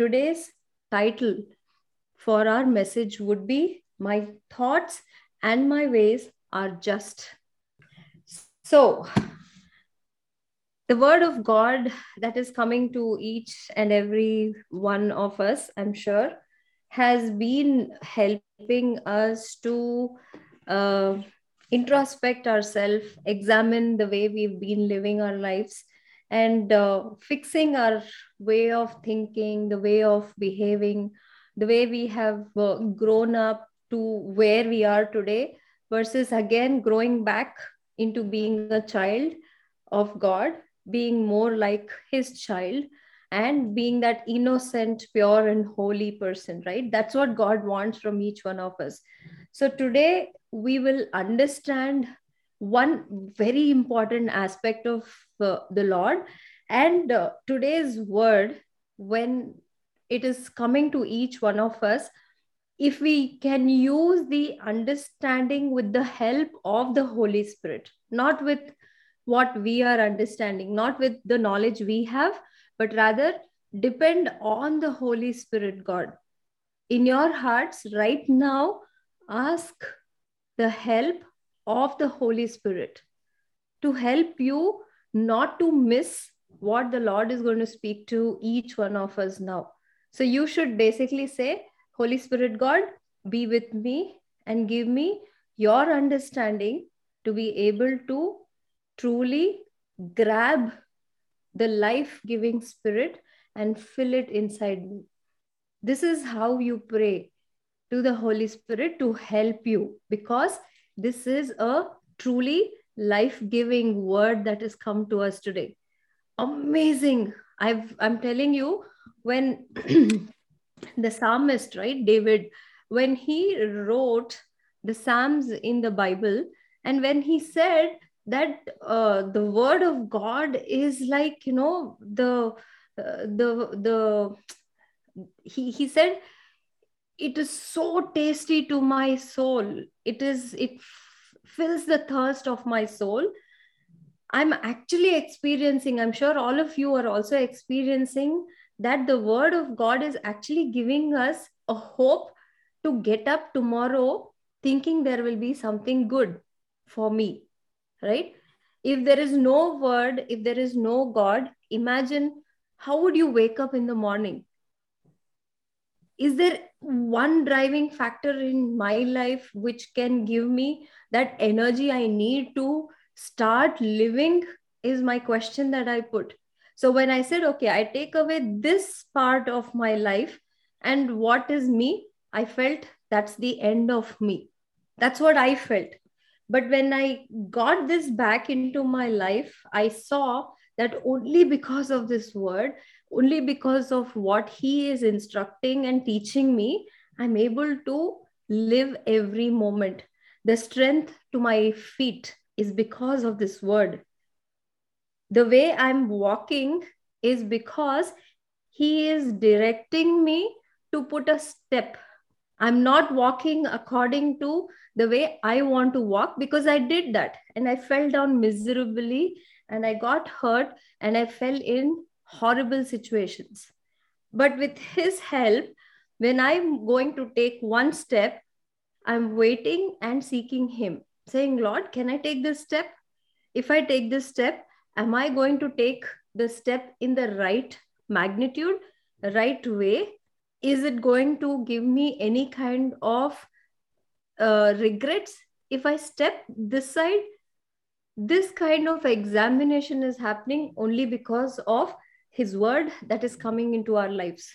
today's title for our message would be My Thoughts and My Ways Are Just. So, the word of God that is coming to each and every one of us, I'm sure, has been helping us to introspect ourselves, examine the way we've been living our lives, and fixing our way of thinking, the way of behaving, the way we have grown up to where we are today versus again growing back into being a child of God, being more like his child and being that innocent, pure and holy person, right? That's what God wants from each one of us. So today we will understand one very important aspect of the Lord, and today's word, when it is coming to each one of us, if we can use the understanding with the help of the Holy Spirit, not with what we are understanding, not with the knowledge we have, but rather depend on the Holy Spirit God. In your hearts right now, ask the help of the Holy Spirit to help you not to miss what the Lord is going to speak to each one of us now. So you should basically say, Holy Spirit God, be with me and give me your understanding to be able to truly grab the life-giving spirit and fill it inside me. This is how you pray to the Holy Spirit to help you, because this is a truly life-giving word that has come to us today. Amazing. I'm telling you, when the psalmist, right, David, when he wrote the Psalms in the Bible, and when he said that the word of God is like, you know, he said, it is so tasty to my soul. It fills the thirst of my soul. I'm actually experiencing, I'm sure all of you are also experiencing, that the word of God is actually giving us a hope to get up tomorrow thinking there will be something good for me, right? If there is no word, if there is no God, imagine how would you wake up in the morning? Is there one driving factor in my life which can give me that energy I need to start living, is my question that I put. So when I said, okay, I take away this part of my life and what is me, I felt that's the end of me. That's what I felt. But when I got this back into my life, I saw that only because of this word, only because of what he is instructing and teaching me, I'm able to live every moment. The strength to my feet is because of this word. The way I'm walking is because he is directing me to put a step. I'm not walking according to the way I want to walk, because I did that and I fell down miserably and I got hurt and I fell in horrible situations. But with his help, when I'm going to take one step, I'm waiting and seeking him, saying, Lord, can I take this step? If I take this step, am I going to take the step in the right magnitude, right way? Is it going to give me any kind of regrets if I step this side? This kind of examination is happening only because of his word that is coming into our lives.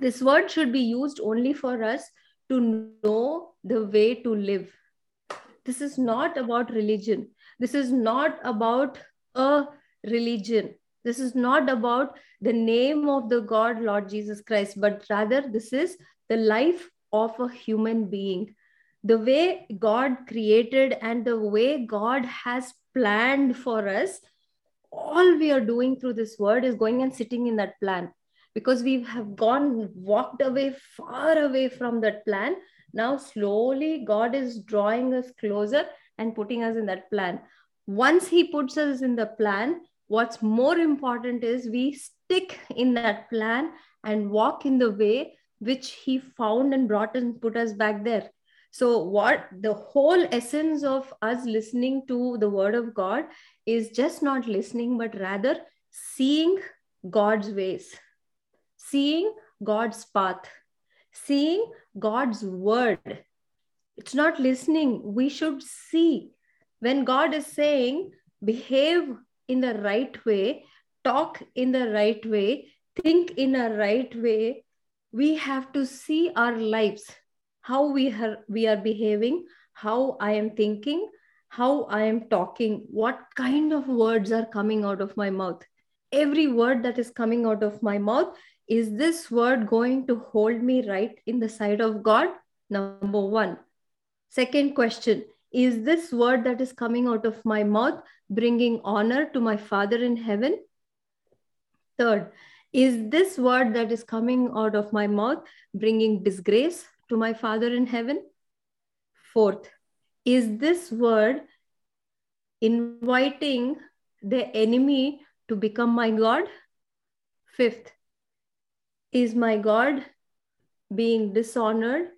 This word should be used only for us to know the way to live. This is not about religion. This is not about a religion. This is not about the name of the God, Lord Jesus Christ, but rather this is the life of a human being. The way God created and the way God has planned for us, all we are doing through this word is going and sitting in that plan, because we have walked away, far away from that plan. Now slowly God is drawing us closer and putting us in that plan. Once he puts us in the plan, what's more important is we stick in that plan and walk in the way which he found and brought and put us back there. So what the whole essence of us listening to the word of God is just not listening, but rather seeing God's ways, seeing God's path, seeing God's word. It's not listening. We should see when God is saying, behave in the right way, talk in the right way, think in a right way. We have to see our lives. How we are behaving, how I am thinking, how I am talking, what kind of words are coming out of my mouth. Every word that is coming out of my mouth, is this word going to hold me right in the sight of God? Number one. Second question, is this word that is coming out of my mouth bringing honor to my Father in heaven? Third, is this word that is coming out of my mouth bringing disgrace to my Father in heaven? Fourth, is this word inviting the enemy to become my God? Fifth, is my God being dishonored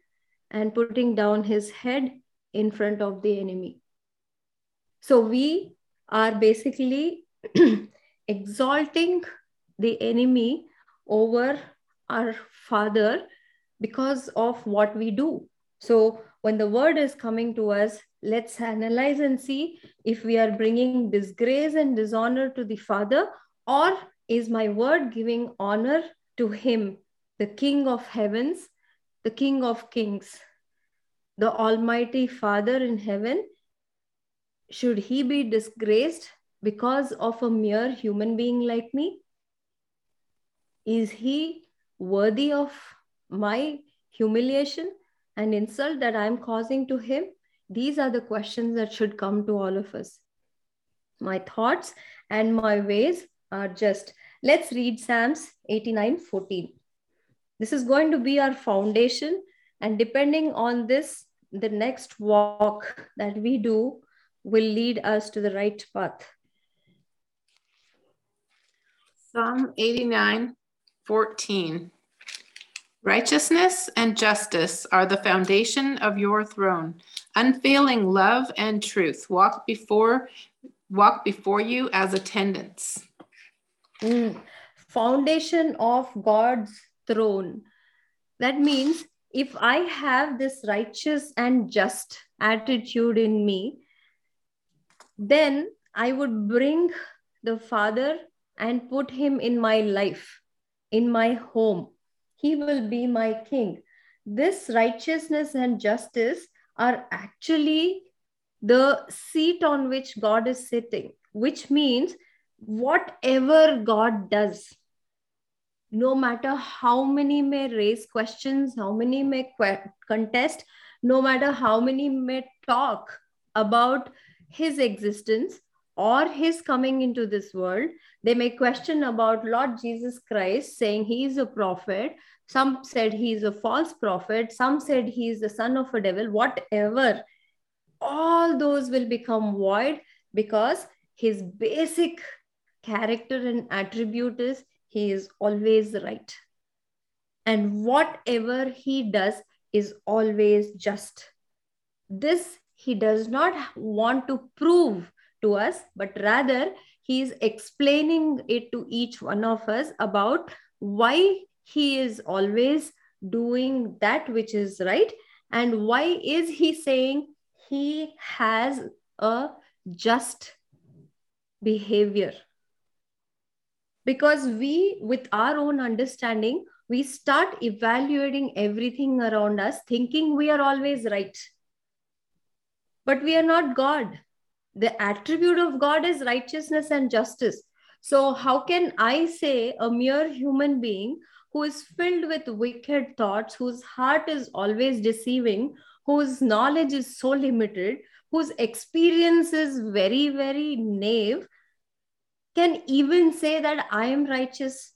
and putting down his head in front of the enemy? So we are basically exalting the enemy over our Father because of what we do. So when the word is coming to us, let's analyze and see if we are bringing disgrace and dishonor to the Father, or is my word giving honor to him, the King of heavens, the King of kings, the Almighty Father in heaven. Should he be disgraced because of a mere human being like me? Is he worthy of my humiliation and insult that I'm causing to him? These are the questions that should come to all of us. My thoughts and my ways are just. Let's read Psalms 89:14. This is going to be our foundation, and depending on this, the next walk that we do will lead us to the right path. Psalm 89:14. Righteousness and justice are the foundation of your throne. Unfailing love and truth walk before you as attendants. Foundation of God's throne. That means if I have this righteous and just attitude in me, then I would bring the Father and put him in my life, in my home. He will be my king. This righteousness and justice are actually the seat on which God is sitting, which means whatever God does, no matter how many may raise questions, how many may contest, no matter how many may talk about his existence or his coming into this world, they may question about Lord Jesus Christ, saying he is a prophet. Some said he is a false prophet. Some said he is the son of a devil, whatever. All those will become void because his basic character and attribute is he is always right. And whatever he does is always just. This he does not want to prove to us, but rather he is explaining it to each one of us about why he is always doing that which is right, and why is he saying he has a just behavior. Because we, with our own understanding, we start evaluating everything around us, thinking we are always right. But we are not God. The attribute of God is righteousness and justice. So how can I say a mere human being who is filled with wicked thoughts, whose heart is always deceiving, whose knowledge is so limited, whose experience is very, very naive, can even say that I am righteous?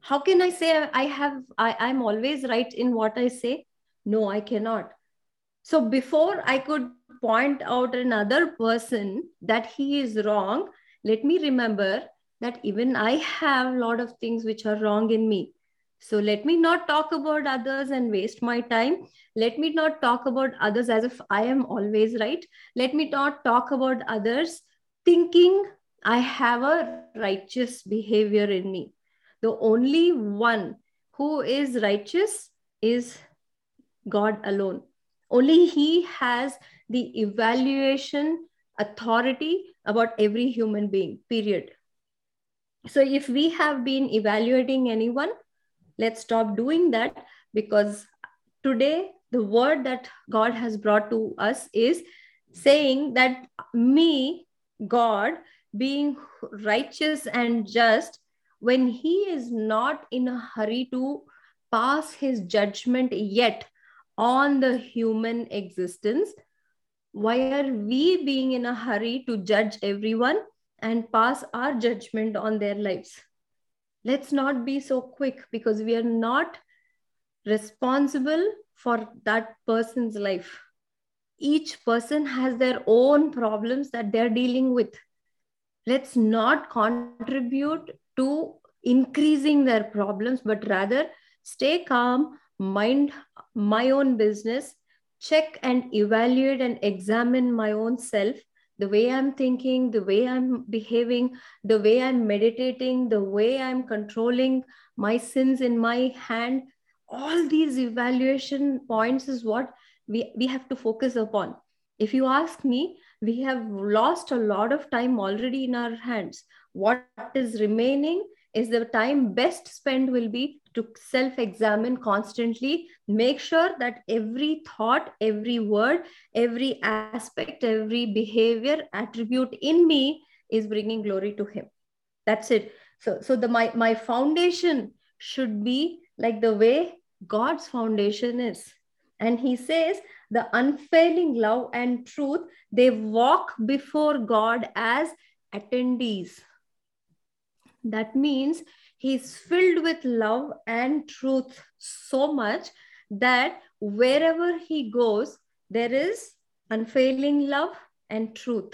How can I say I'm always right in what I say? No, I cannot. So before I could point out another person that he is wrong, let me remember that even I have a lot of things which are wrong in me. So let me not talk about others and waste my time. Let me not talk about others as if I am always right. Let me not talk about others thinking I have a righteous behavior in me. The only one who is righteous is God alone. Only He has the evaluation authority about every human being, period. So if we have been evaluating anyone, let's stop doing that, because today the word that God has brought to us is saying that me, God, being righteous and just, when He is not in a hurry to pass His judgment yet on the human existence, why are we being in a hurry to judge everyone and pass our judgment on their lives? Let's not be so quick, because we are not responsible for that person's life. Each person has their own problems that they're dealing with. Let's not contribute to increasing their problems, but rather stay calm, mind my own business, check and evaluate and examine my own self, the way I'm thinking, the way I'm behaving, the way I'm meditating, the way I'm controlling my sins in my hand. All these evaluation points is what we have to focus upon. If you ask me, we have lost a lot of time already in our hands. What is remaining is the time best spent will be to self-examine constantly, make sure that every thought, every word, every aspect, every behavior, attribute in me is bringing glory to Him. That's it. So my foundation should be like the way God's foundation is. And He says, the unfailing love and truth, they walk before God as attendees. That means He's filled with love and truth so much that wherever He goes, there is unfailing love and truth.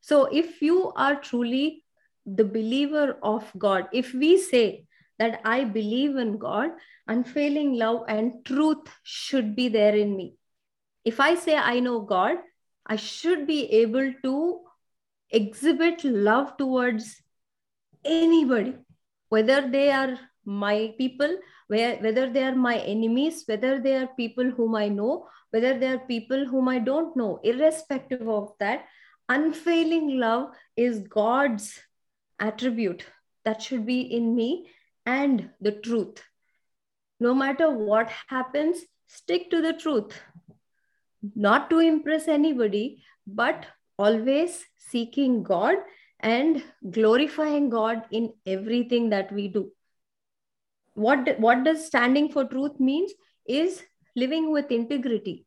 So if you are truly the believer of God, if we say that I believe in God, unfailing love and truth should be there in me. If I say I know God, I should be able to exhibit love towards anybody, whether they are my people, whether they are my enemies, whether they are people whom I know, whether they are people whom I don't know, irrespective of that, unfailing love is God's attribute that should be in me, and the truth. No matter what happens, stick to the truth, not to impress anybody, but always seeking God and glorifying God in everything that we do. What does standing for truth means is living with integrity.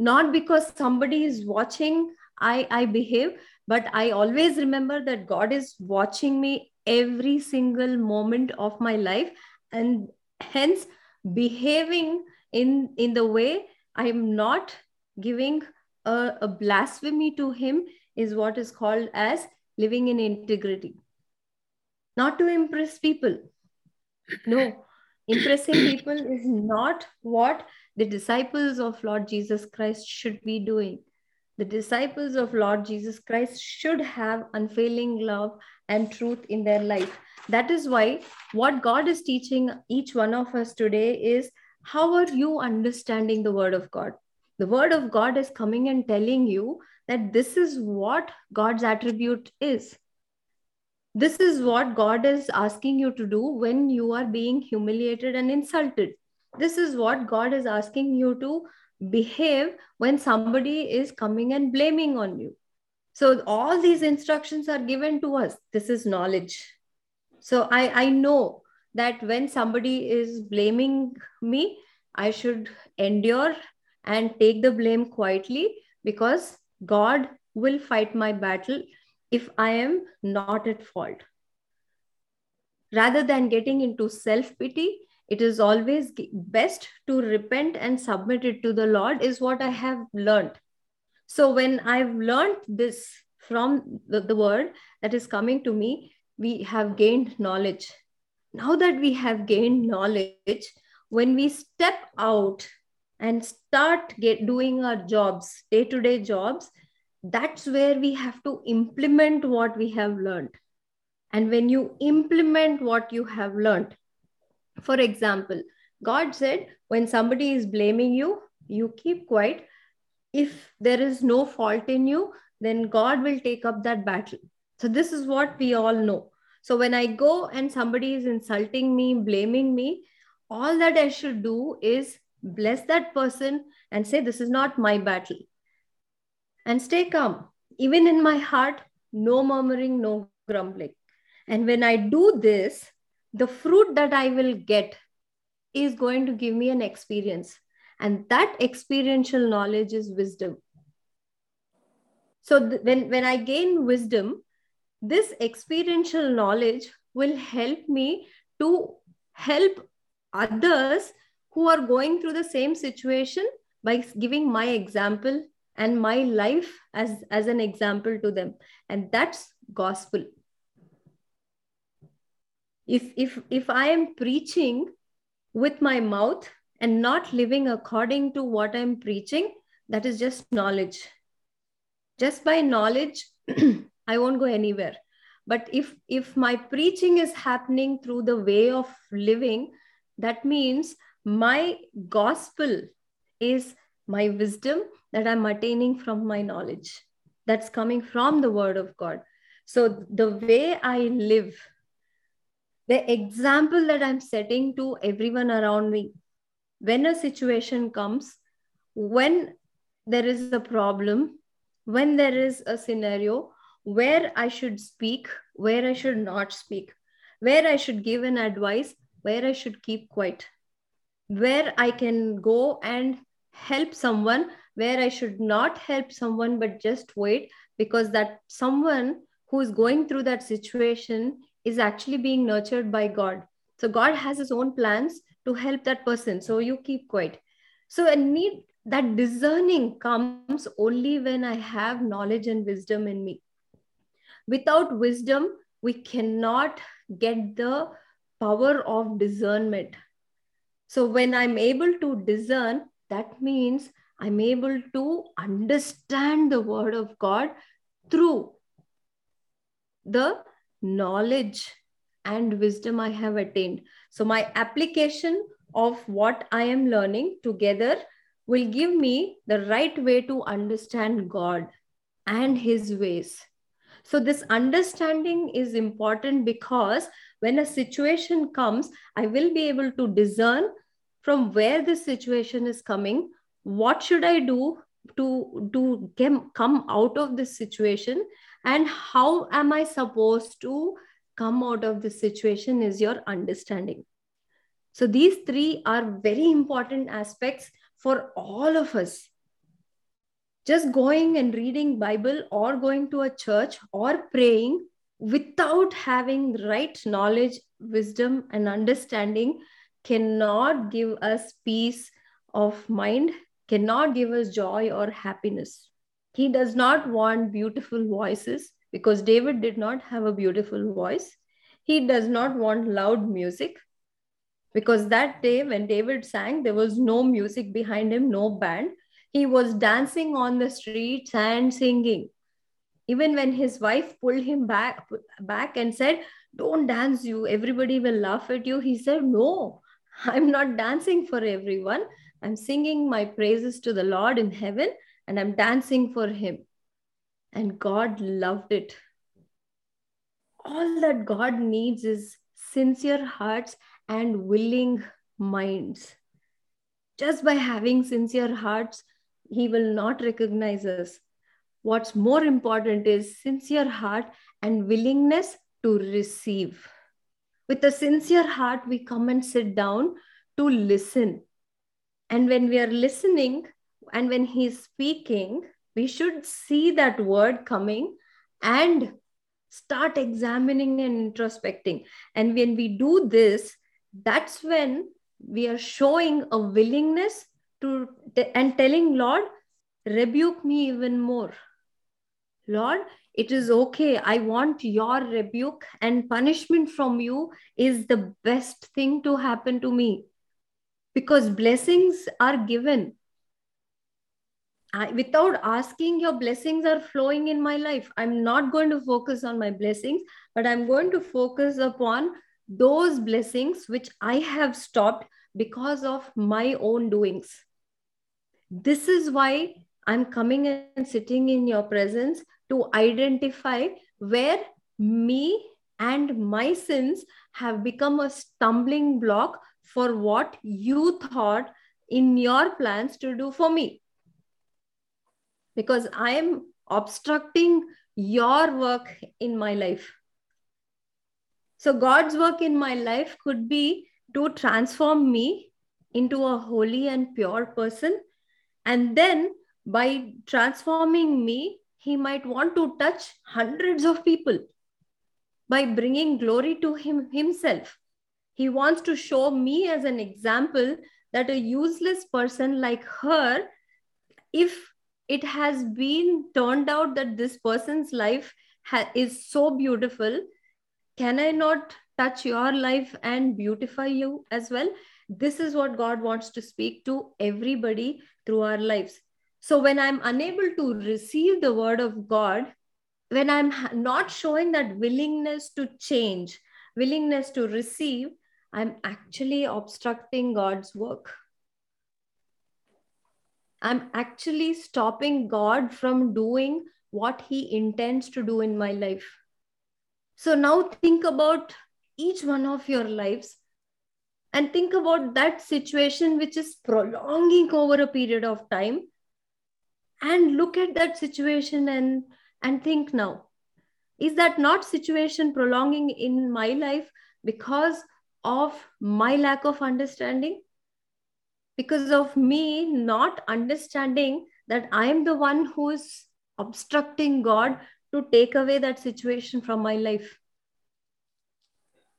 Not because somebody is watching, I behave, but I always remember that God is watching me every single moment of my life, and hence behaving in the way I am not giving a blasphemy to Him is what is called as living in integrity. Not to impress people. No, impressing people is not what the disciples of Lord Jesus Christ should be doing. The disciples of Lord Jesus Christ should have unfailing love and truth in their life. That is why what God is teaching each one of us today is, how are you understanding the Word of God? The Word of God is coming and telling you that this is what God's attribute is. This is what God is asking you to do when you are being humiliated and insulted. This is what God is asking you to behave when somebody is coming and blaming on you. So all these instructions are given to us. This is knowledge. So I know that when somebody is blaming me, I should endure and take the blame quietly, because God will fight my battle if I am not at fault. Rather than getting into self-pity, it is always best to repent and submit it to the Lord is what I have learned. So when I've learned this from the word that is coming to me, we have gained knowledge. now that we have gained knowledge, when we step out and start doing our jobs, day-to-day jobs, that's where we have to implement what we have learned. And when you implement what you have learned, for example, God said, when somebody is blaming you, you keep quiet. If there is no fault in you, then God will take up that battle. So this is what we all know. So when I go and somebody is insulting me, blaming me, all that I should do is bless that person and say, this is not my battle. And stay calm. Even in my heart, no murmuring, no grumbling. And when I do this, the fruit that I will get is going to give me an experience. And that experiential knowledge is wisdom. So when I gain wisdom, this experiential knowledge will help me to help others who are going through the same situation by giving my example and my life as an example to them. And that's gospel. If I am preaching with my mouth and not living according to what I'm preaching, that is just knowledge. Just by knowledge, I won't go anywhere. But if my preaching is happening through the way of living, that means my gospel is my wisdom that I'm attaining from my knowledge that's coming from the word of God. So the way I live, the example that I'm setting to everyone around me, when a situation comes, when there is a problem, when there is a scenario where I should speak, where I should not speak, where I should give an advice, where I should keep quiet, where I can go and help someone, where I should not help someone, but just wait, because that someone who is going through that situation is actually being nurtured by God. So God has his own plans to help that person. So you keep quiet. So a need that discerning comes only when I have knowledge and wisdom in me. Without wisdom, we cannot get the power of discernment. So when I'm able to discern, that means I'm able to understand the word of God through the knowledge and wisdom I have attained. So my application of what I am learning together will give me the right way to understand God and his ways. So this understanding is important because when a situation comes, I will be able to discern from where the situation is coming, what should I do to come out of this situation, and how am I supposed to come out of this situation is your understanding. So these three are very important aspects for all of us. Just going and reading Bible or going to a church or praying without having right knowledge, wisdom, and understanding cannot give us peace of mind, cannot give us joy or happiness. He does not want beautiful voices because David did not have a beautiful voice. He does not want loud music because that day when David sang, there was no music behind him, no band. He was dancing on the streets and singing. Even when his wife pulled him back and said, don't dance, you, everybody will laugh at you. He said, no, I'm not dancing for everyone. I'm singing my praises to the Lord in heaven and I'm dancing for him. And God loved it. All that God needs is sincere hearts and willing minds. Just by having sincere hearts, he will not recognize us. What's more important is sincere heart and willingness to receive. With a sincere heart, we come and sit down to listen. And when we are listening and when he is speaking, we should see that word coming and start examining and introspecting. And when we do this, that's when we are showing a willingness to and telling Lord, rebuke me even more. Lord, It is okay. I want your rebuke and punishment from you is the best thing to happen to me, because blessings are given. Without asking, your blessings are flowing in my life. I'm not going to focus on my blessings, but I'm going to focus upon those blessings which I have stopped because of my own doings. This is why I'm coming and sitting in your presence, to identify where me and my sins have become a stumbling block for what you thought in your plans to do for me. Because I am obstructing your work in my life. So God's work in my life could be to transform me into a holy and pure person. And then by transforming me, He might want to touch hundreds of people by bringing glory to Himself. He wants to show me as an example that a useless person like her, if it has been turned out that this person's life is so beautiful, can I not touch your life and beautify you as well? This is what God wants to speak to everybody through our lives. So when I'm unable to receive the word of God, when I'm not showing that willingness to change, willingness to receive, I'm actually obstructing God's work. I'm actually stopping God from doing what He intends to do in my life. So now think about each one of your lives and think about that situation which is prolonging over a period of time, and look at that situation and think now, is that not situation prolonging in my life because of my lack of understanding? Because of me not understanding that I am the one who is obstructing God to take away that situation from my life.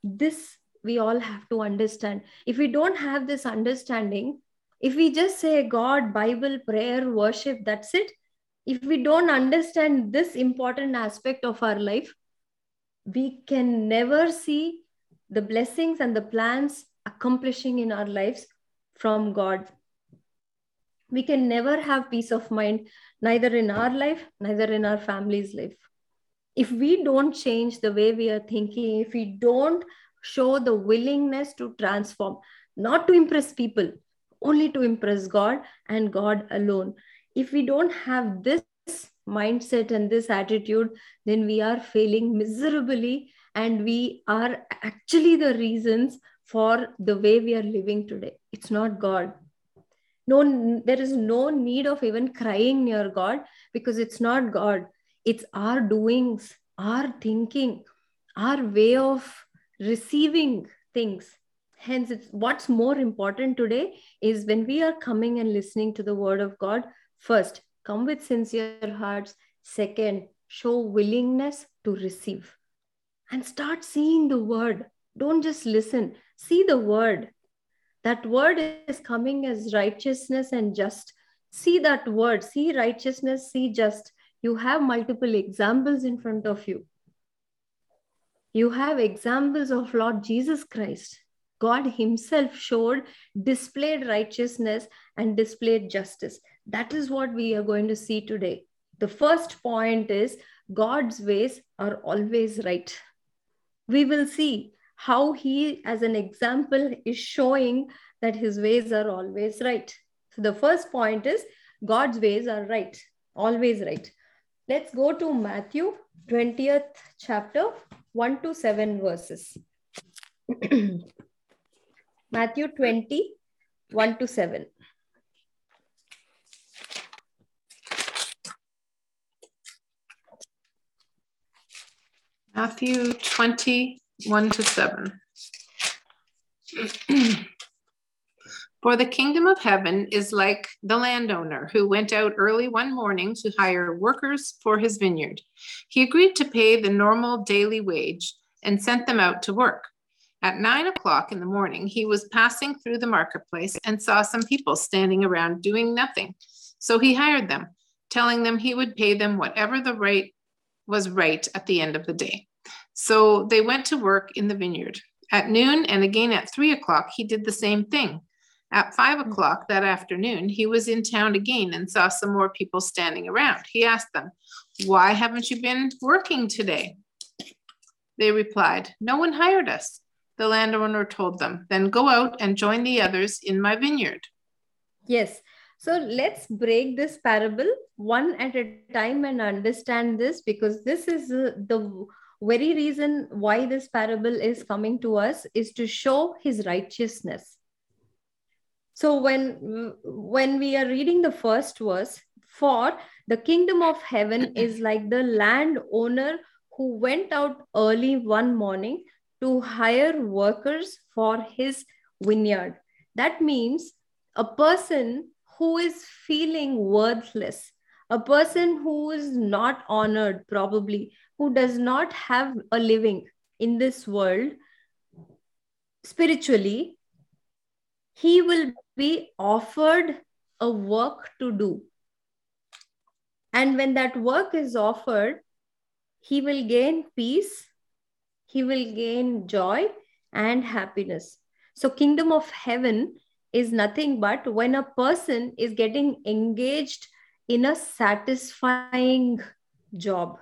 This we all have to understand. If we don't have this understanding, if we just say God, Bible, prayer, worship, that's it. If we don't understand this important aspect of our life, we can never see the blessings and the plans accomplishing in our lives from God. We can never have peace of mind, neither in our life, neither in our family's life. If we don't change the way we are thinking, if we don't show the willingness to transform, not to impress people, only to impress God and God alone. If we don't have this mindset and this attitude, then we are failing miserably, and we are actually the reasons for the way we are living today. It's not God. No, there is no need of even crying near God, because it's not God. It's our doings, our thinking, our way of receiving things. Hence, it's what's more important today is when we are coming and listening to the word of God, first, come with sincere hearts. Second, show willingness to receive and start seeing the word. Don't just listen. See the word. That word is coming as righteousness and just. See that word. See righteousness. See just. You have multiple examples in front of you. You have examples of Lord Jesus Christ. God Himself showed, displayed righteousness and displayed justice. That is what we are going to see today. The first point is God's ways are always right. We will see how He, as an example, is showing that His ways are always right. So the first point is God's ways are right, always right. Let's go to Matthew 20th chapter, 1 to 7 verses. Matthew 20, 1 to 7. Matthew 20, 1 to 7. For the kingdom of heaven is like the landowner who went out early one morning to hire workers for his vineyard. He agreed to pay the normal daily wage and sent them out to work. At 9:00 in the morning, he was passing through the marketplace and saw some people standing around doing nothing. So he hired them, telling them he would pay them whatever the right was right at the end of the day. So they went to work in the vineyard. At noon and again at 3 o'clock, he did the same thing. At 5 o'clock that afternoon, he was in town again and saw some more people standing around. He asked them, "Why haven't you been working today?" They replied, "No one hired us." The landowner told them, "Then go out and join the others in my vineyard." Yes. So let's break this parable one at a time and understand this, because this is the very reason why this parable is coming to us, is to show his righteousness. So when we are reading the first verse, "For the kingdom of heaven is like the landowner who went out early one morning to hire workers for his vineyard." That means a person who is feeling worthless, a person who is not honored, probably, who does not have a living in this world spiritually, he will be offered a work to do. And when that work is offered, he will gain peace, he will gain joy and happiness. So kingdom of heaven is nothing but when a person is getting engaged in a satisfying job,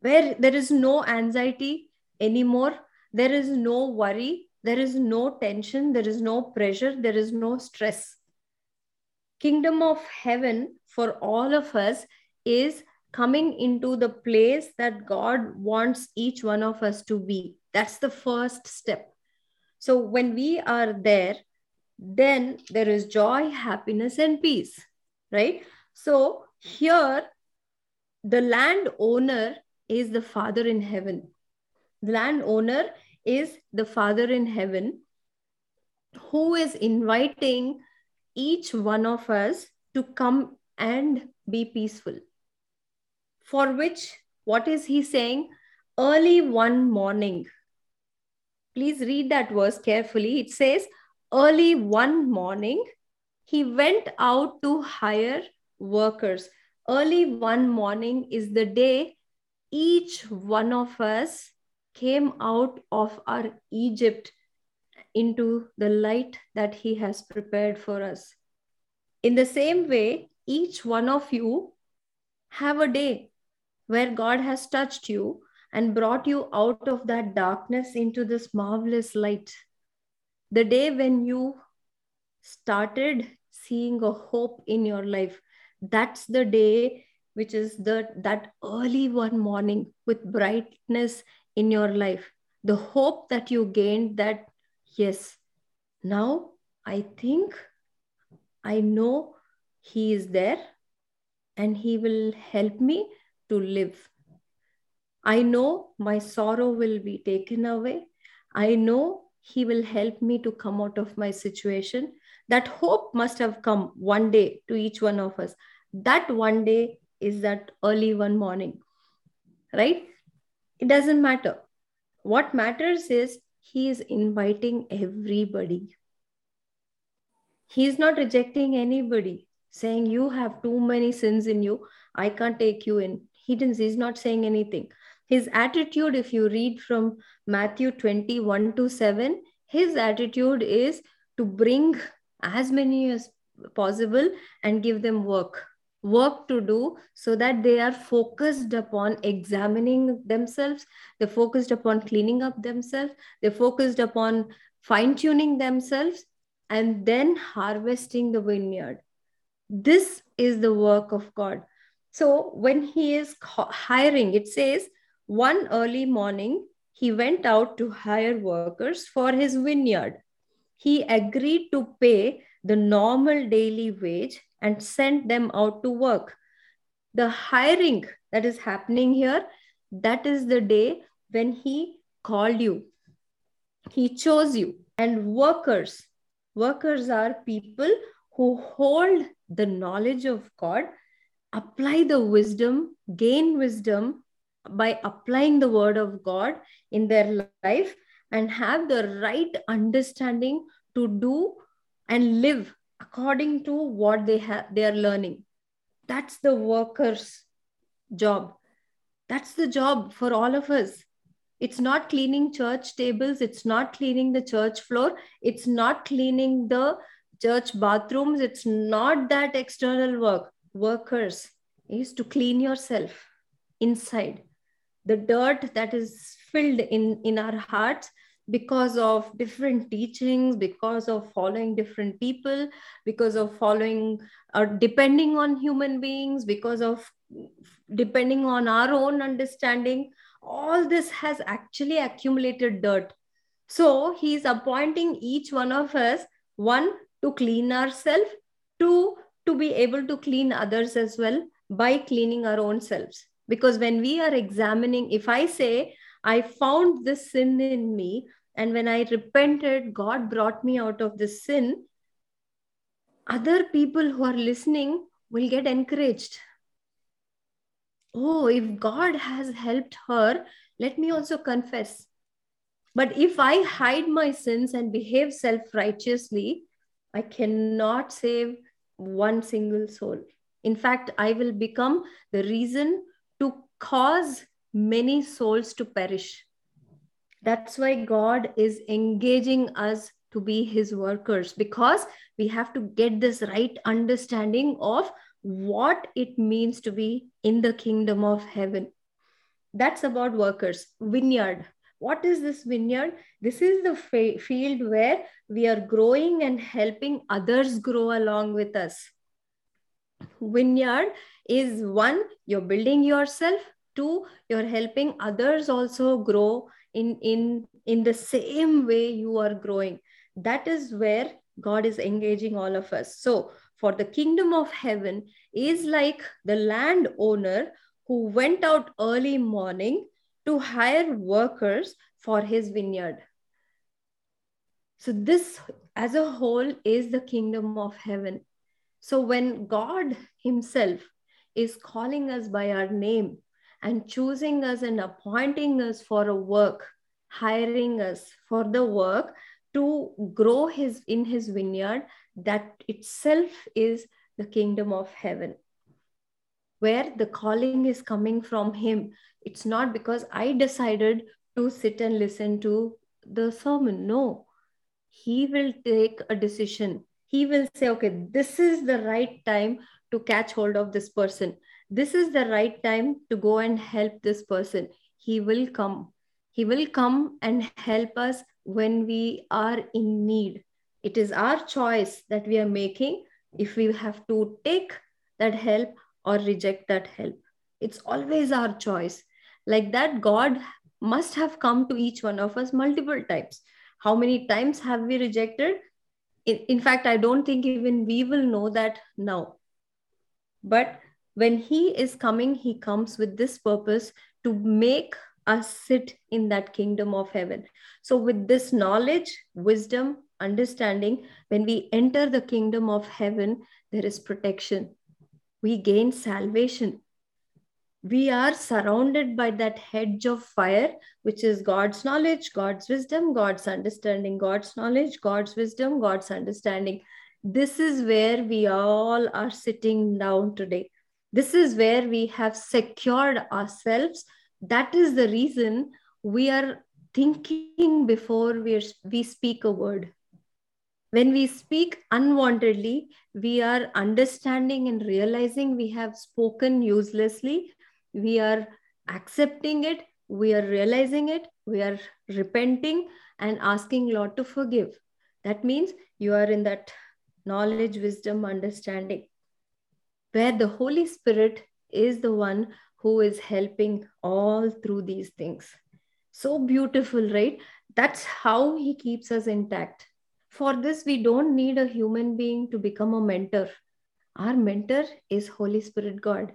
where there is no anxiety anymore, there is no worry, there is no tension, there is no pressure, there is no stress. Kingdom of heaven for all of us is coming into the place that God wants each one of us to be. That's the first step. So when we are there, then there is joy, happiness, and peace, right? So here, the landowner is the Father in heaven. The landowner is the Father in heaven who is inviting each one of us to come and be peaceful. For which, what is he saying? Early one morning. Please read that verse carefully. It says, early one morning, he went out to hire workers. Early one morning is the day each one of us came out of our Egypt into the light that he has prepared for us. In the same way, each one of you have a day where God has touched you and brought you out of that darkness into this marvelous light. The day when you started seeing a hope in your life, that's the day which is that early one morning with brightness in your life. The hope that you gained that, yes, now I think I know he is there and he will help me to live. I know my sorrow will be taken away. I know he will help me to come out of my situation. That hope must have come one day to each one of us. That one day is that early one morning, right? It doesn't matter. What matters is he is inviting everybody. He is not rejecting anybody, saying you have too many sins in you, I can't take you in. He's not saying anything. His attitude, if you read from Matthew 21-7, his attitude is to bring as many as possible and give them work to do so that they are focused upon examining themselves. They're focused upon cleaning up themselves. They're focused upon fine-tuning themselves and then harvesting the vineyard. This is the work of God. So when he is hiring, it says, one early morning, he went out to hire workers for his vineyard. He agreed to pay the normal daily wage and sent them out to work. The hiring that is happening here, that is the day when he called you. He chose you. And workers are people who hold the knowledge of God, apply the wisdom, gain wisdom, by applying the word of God in their life and have the right understanding to do and live according to what they are learning. That's the worker's job. That's the job for all of us. It's not cleaning church tables. It's not cleaning the church floor. It's not cleaning the church bathrooms. It's not that external work. Workers is to clean yourself inside. The dirt that is filled in our hearts because of different teachings, because of following different people, because of following or depending on human beings, because of depending on our own understanding, all this has actually accumulated dirt. So he's appointing each one of us, one, to clean ourselves, two, to be able to clean others as well by cleaning our own selves. Because when we are examining, if I say, I found this sin in me, and when I repented, God brought me out of this sin, other people who are listening will get encouraged. Oh, if God has helped her, let me also confess. But if I hide my sins and behave self-righteously, I cannot save one single soul. In fact, I will become the reason to cause many souls to perish. That's why God is engaging us to be his workers, because we have to get this right understanding of what it means to be in the kingdom of heaven. That's about workers. Vineyard. What is this vineyard? This is the field where we are growing and helping others grow along with us. Vineyard is one, you're building yourself. Two, you're helping others also grow in the same way you are growing. That is where God is engaging all of us. So for the kingdom of heaven is like the landowner who went out early morning to hire workers for his vineyard. So this as a whole is the kingdom of heaven. So when God himself is calling us by our name and choosing us and appointing us for a work, hiring us for the work to grow in his vineyard, that itself is the kingdom of heaven, where the calling is coming from him. It's not because I decided to sit and listen to the sermon. No, he will take a decision. He will say, okay, this is the right time to catch hold of this person. This is the right time to go and help this person. He will come. He will come and help us when we are in need. It is our choice that we are making if we have to take that help or reject that help. It's always our choice. Like that, God must have come to each one of us multiple times. How many times have we rejected? In fact, I don't think even we will know that now. But when he is coming, he comes with this purpose to make us sit in that kingdom of heaven. So with this knowledge, wisdom, understanding, when we enter the kingdom of heaven, there is protection. We gain salvation. We are surrounded by that hedge of fire, which is God's knowledge, God's wisdom, God's understanding, God's knowledge, God's wisdom, God's understanding. This is where we all are sitting down today. This is where we have secured ourselves. That is the reason we are thinking before we speak a word. When we speak unwantedly, we are understanding and realizing we have spoken uselessly. We are accepting it. We are realizing it. We are repenting and asking Lord to forgive. That means you are in that knowledge, wisdom, understanding, where the Holy Spirit is the one who is helping all through these things. So beautiful, right? That's how he keeps us intact. For this, we don't need a human being to become a mentor. Our mentor is Holy Spirit God.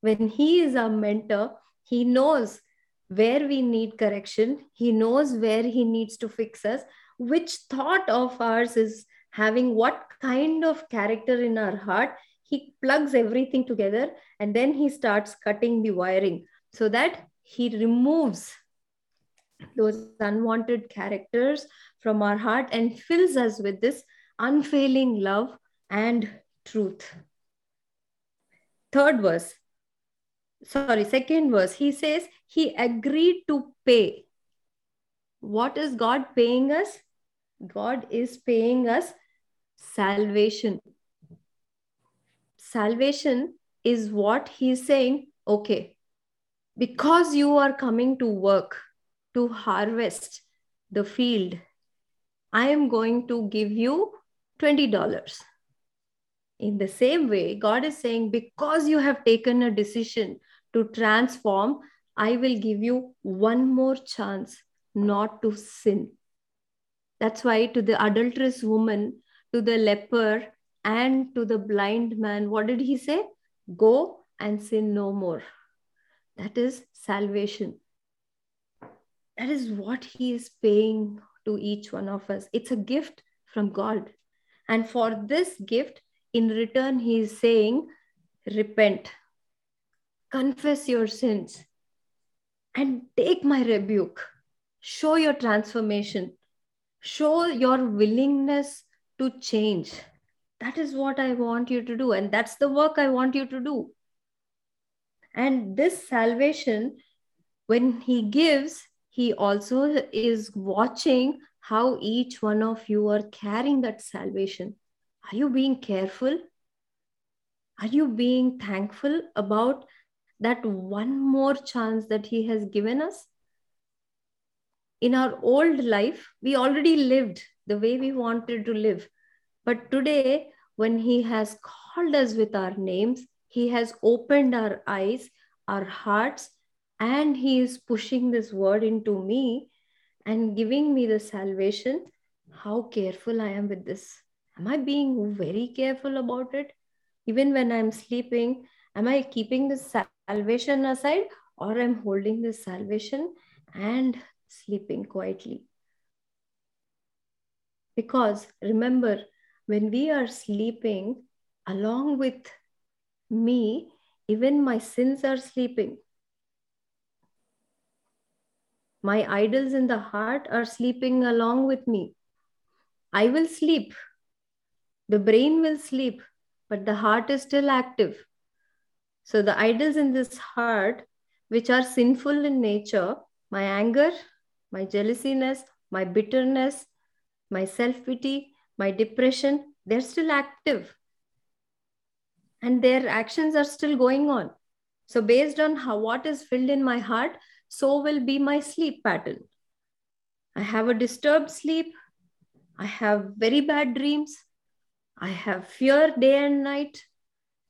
When he is our mentor, he knows where we need correction. He knows where he needs to fix us, which thought of ours is having what kind of character in our heart. He plugs everything together and then he starts cutting the wiring so that he removes those unwanted characters from our heart and fills us with this unfailing love and truth. Third verse. sorry, second verse, he says he agreed to pay. What is God paying us? God is paying us salvation. Salvation is what he's saying, okay, because you are coming to work, to harvest the field, I am going to give you $20. In the same way, God is saying, because you have taken a decision to transform, I will give you one more chance not to sin. That's why to the adulterous woman, to the leper, and to the blind man, what did he say? Go and sin no more. That is salvation. That is what he is paying to each one of us. It's a gift from God. And for this gift, in return, he is saying, repent, confess your sins, and take my rebuke. Show your transformation. Show your willingness to change. That is what I want you to do. And that's the work I want you to do. And this salvation, when he gives, he also is watching how each one of you are carrying that salvation. Are you being careful? Are you being thankful about that one more chance that he has given us? In our old life, we already lived the way we wanted to live. But today, when he has called us with our names, he has opened our eyes, our hearts, and he is pushing this word into me and giving me the salvation. How careful I am with this. Am I being very careful about it? Even when I'm sleeping, am I keeping this salvation aside, or I'm holding this salvation and sleeping quietly? Because remember, when we are sleeping, along with me, even my sins are sleeping. My idols in the heart are sleeping along with me. I will sleep. The brain will sleep, but the heart is still active. So the idols in this heart, which are sinful in nature, my anger, my jealousiness, my bitterness, my self-pity, my depression, they're still active. And their actions are still going on. So based on how what is filled in my heart, so will be my sleep pattern. I have a disturbed sleep. I have very bad dreams. I have fear day and night.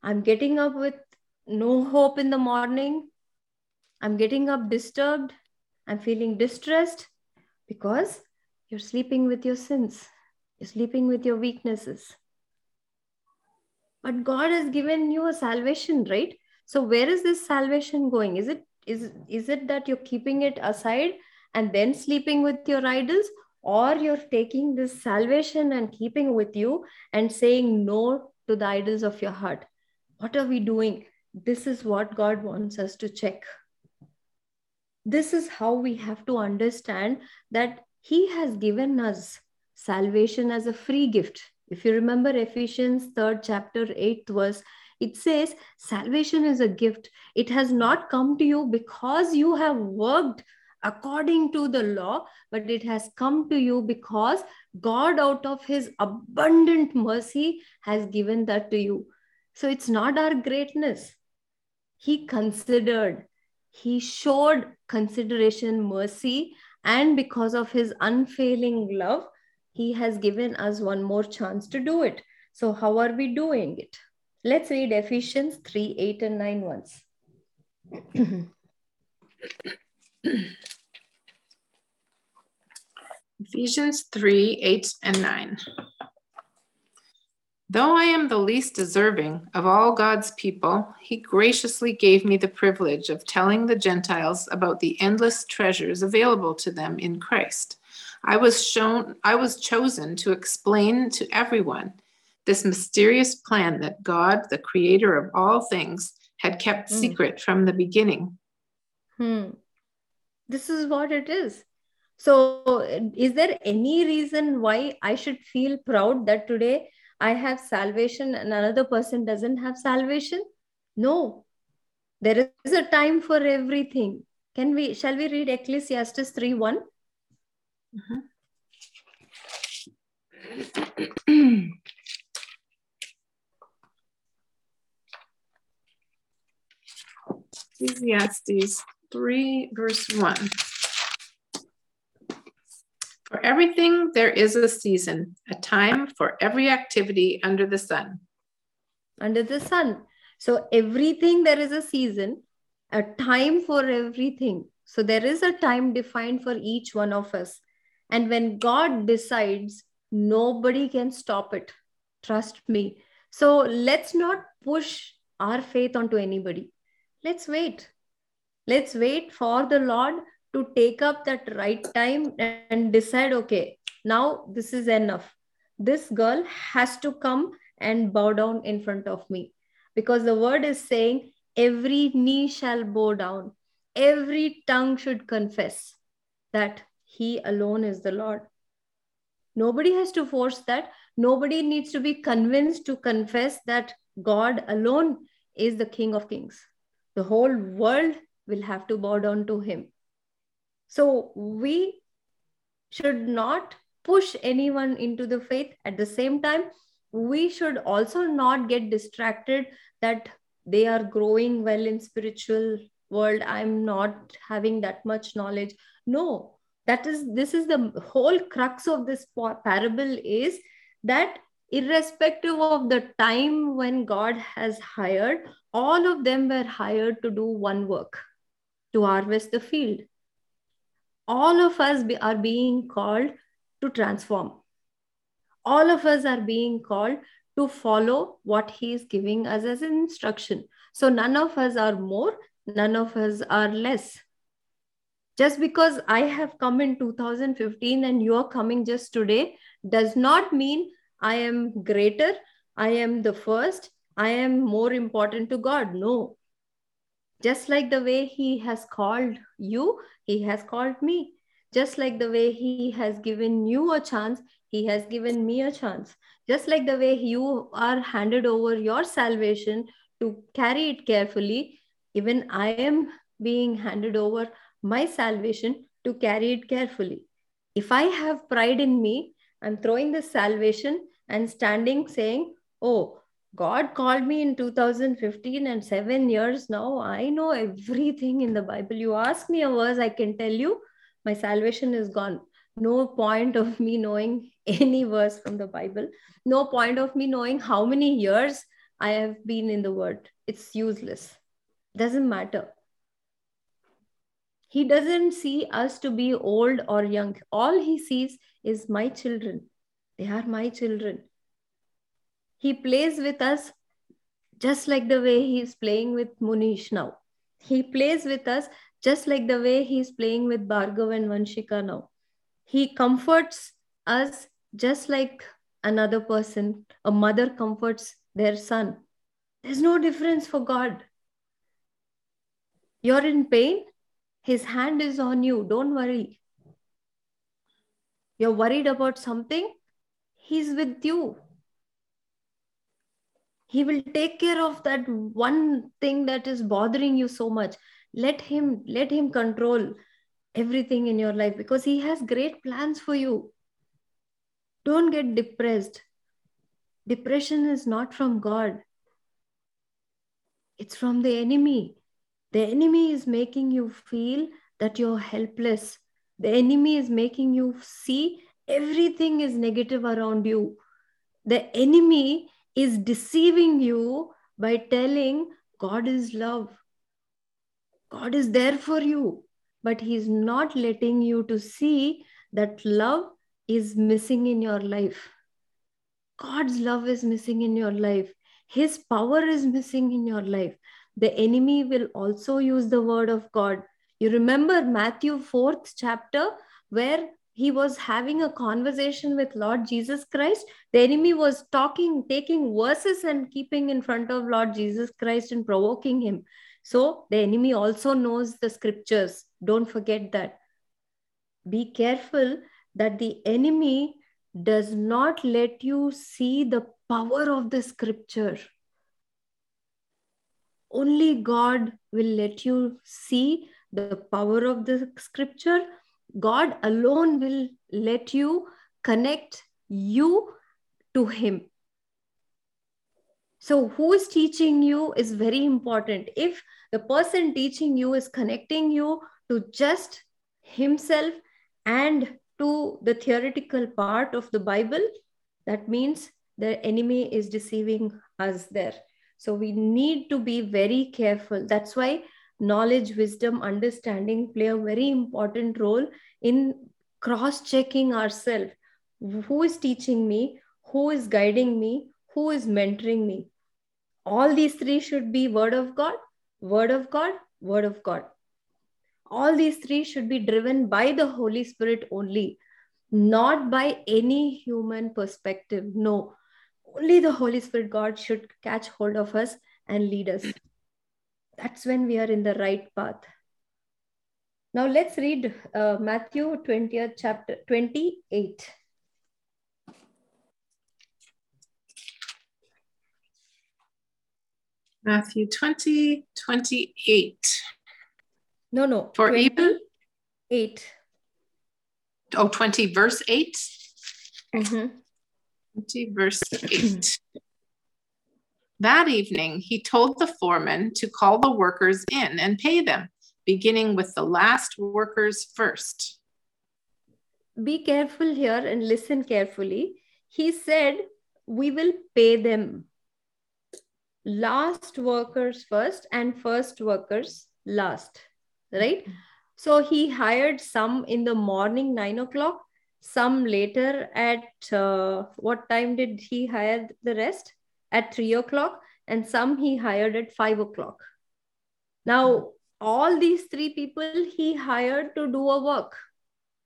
I'm getting up with no hope in the morning. I'm getting up disturbed. I'm feeling distressed because you're sleeping with your sins. You're sleeping with your weaknesses. But God has given you a salvation, right? So where is this salvation going? Is it that you're keeping it aside and then sleeping with your idols? Or you're taking this salvation and keeping with you and saying no to the idols of your heart? What are we doing? This is what God wants us to check. This is how we have to understand that he has given us salvation as a free gift. If you remember Ephesians 3rd chapter 8th verse, it says salvation is a gift. It has not come to you because you have worked according to the law, but it has come to you because God, out of his abundant mercy, has given that to you. So it's not our greatness. He considered, he showed consideration, mercy, and because of his unfailing love, he has given us one more chance to do it. So how are we doing it? Let's read Ephesians 3, 8 and 9 once. Ephesians 3, 8 and 9. Though I am the least deserving of all God's people, he graciously gave me the privilege of telling the Gentiles about the endless treasures available to them in Christ. I was chosen to explain to everyone this mysterious plan that God, the creator of all things, had kept secret from the beginning. This is what it is. So is there any reason why I should feel proud that today I have salvation and another person doesn't have salvation? No. There is a time for everything. Shall we read Ecclesiastes 3:1? Mm-hmm. Ecclesiastes 3:1. For everything there is a season, a time for every activity under the sun. Under the sun. So everything there is a season, a time for everything. So there is a time defined for each one of us. And when God decides, nobody can stop it. Trust me. So let's not push our faith onto anybody. Let's wait. Let's wait for the Lord to take up that right time and decide, okay, now this is enough. This girl has to come and bow down in front of me. Because the word is saying, every knee shall bow down. Every tongue should confess that He alone is the Lord. Nobody has to force that. Nobody needs to be convinced to confess that God alone is the King of Kings. The whole world will have to bow down to Him. So we should not push anyone into the faith. At the same time, we should also not get distracted that they are growing well in spiritual world. I'm not having that much knowledge. No, this is the whole crux of this parable, is that irrespective of the time when God has hired, all of them were hired to do one work, to harvest the field. All of us are being called to transform. All of us are being called to follow what He is giving us as an instruction. So none of us are more, none of us are less. Just because I have come in 2015 and you are coming just today does not mean I am greater, I am the first, I am more important to God. No. Just like the way He has called you, He has called me. Just like the way He has given you a chance, He has given me a chance. Just like the way you are handed over your salvation to carry it carefully, even I am being handed over my salvation to carry it carefully. If I have pride in me, I'm throwing this salvation and standing saying, oh, God called me in 2015 and 7 years now. I know everything in the Bible. You ask me a verse, I can tell you my salvation is gone. No point of me knowing any verse from the Bible. No point of me knowing how many years I have been in the Word. It's useless. It doesn't matter. He doesn't see us to be old or young. All He sees is my children. They are my children. He plays with us just like the way He is playing with Munish now. He plays with us just like the way He is playing with Bhargav and Vanshika now. He comforts us just like another person. A mother comforts their son. There's no difference for God. You're in pain. His hand is on you. Don't worry. You're worried about something. He's with you. He will take care of that one thing that is bothering you so much. Let him control everything in your life, because He has great plans for you. Don't get depressed. Depression is not from God. It's from the enemy. The enemy is making you feel that you're helpless. The enemy is making you see everything is negative around you. The enemy is deceiving you by telling God is love. God is there for you, but He's not letting you to see that love is missing in your life. God's love is missing in your life. His power is missing in your life. The enemy will also use the word of God. You remember Matthew 4th chapter where He was having a conversation with Lord Jesus Christ. The enemy was taking verses and keeping in front of Lord Jesus Christ and provoking Him. So the enemy also knows the scriptures. Don't forget that. Be careful that the enemy does not let you see the power of the scripture. Only God will let you see the power of the scripture. God alone will let you connect you to Him. So who is teaching you is very important. If the person teaching you is connecting you to just himself and to the theoretical part of the Bible, that means the enemy is deceiving us there. So we need to be very careful. That's why knowledge, wisdom, understanding play a very important role in cross-checking ourselves. Who is teaching me? Who is guiding me? Who is mentoring me? All these three should be Word of God, Word of God, Word of God. All these three should be driven by the Holy Spirit only, not by any human perspective. No, only the Holy Spirit God should catch hold of us and lead us. That's when we are in the right path. Now let's read Matthew 20th chapter 28. Matthew 20, 28. No. For evil? 8. Oh, 20 verse 8? Mm-hmm. 20 verse 8. That evening, he told the foreman to call the workers in and pay them, beginning with the last workers first. Be careful here and listen carefully. He said, we will pay them. Last workers first and first workers last, right? So he hired some in the morning, 9 o'clock, some later at, what time did he hire the rest? At 3 o'clock, and some he hired at 5 o'clock. Now, all these three people he hired to do a work,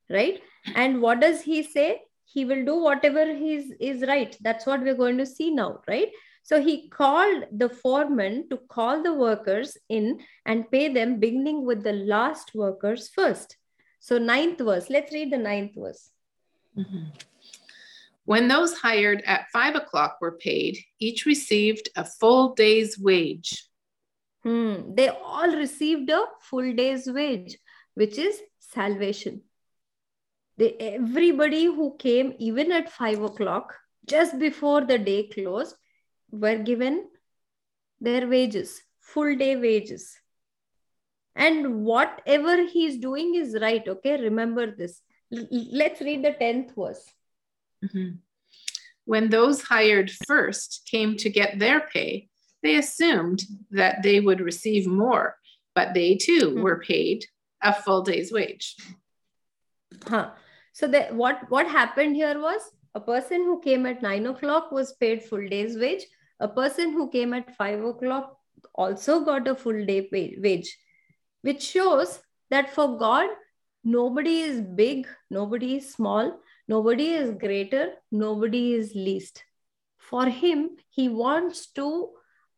right? And what does he say? He will do whatever is right. That's what we're going to see now, right? So he called the foreman to call the workers in and pay them, beginning with the last workers first. So 9th verse, let's read the 9th verse. Mm-hmm. When those hired at 5 o'clock were paid, each received a full day's wage. They all received a full day's wage, which is salvation. Everybody who came even at 5 o'clock, just before the day closed, were given their wages, full day wages. And whatever he is doing is right. Okay, remember this. Let's read the 10th verse. Mm-hmm. When those hired first came to get their pay, they assumed that they would receive more, but they too were paid a full day's wage. So what happened here was, a person who came at 9 o'clock was paid full day's wage. A person who came at 5 o'clock also got a full day wage, which shows that for God, nobody is big, nobody is small, nobody is greater, nobody is least. For Him, He wants to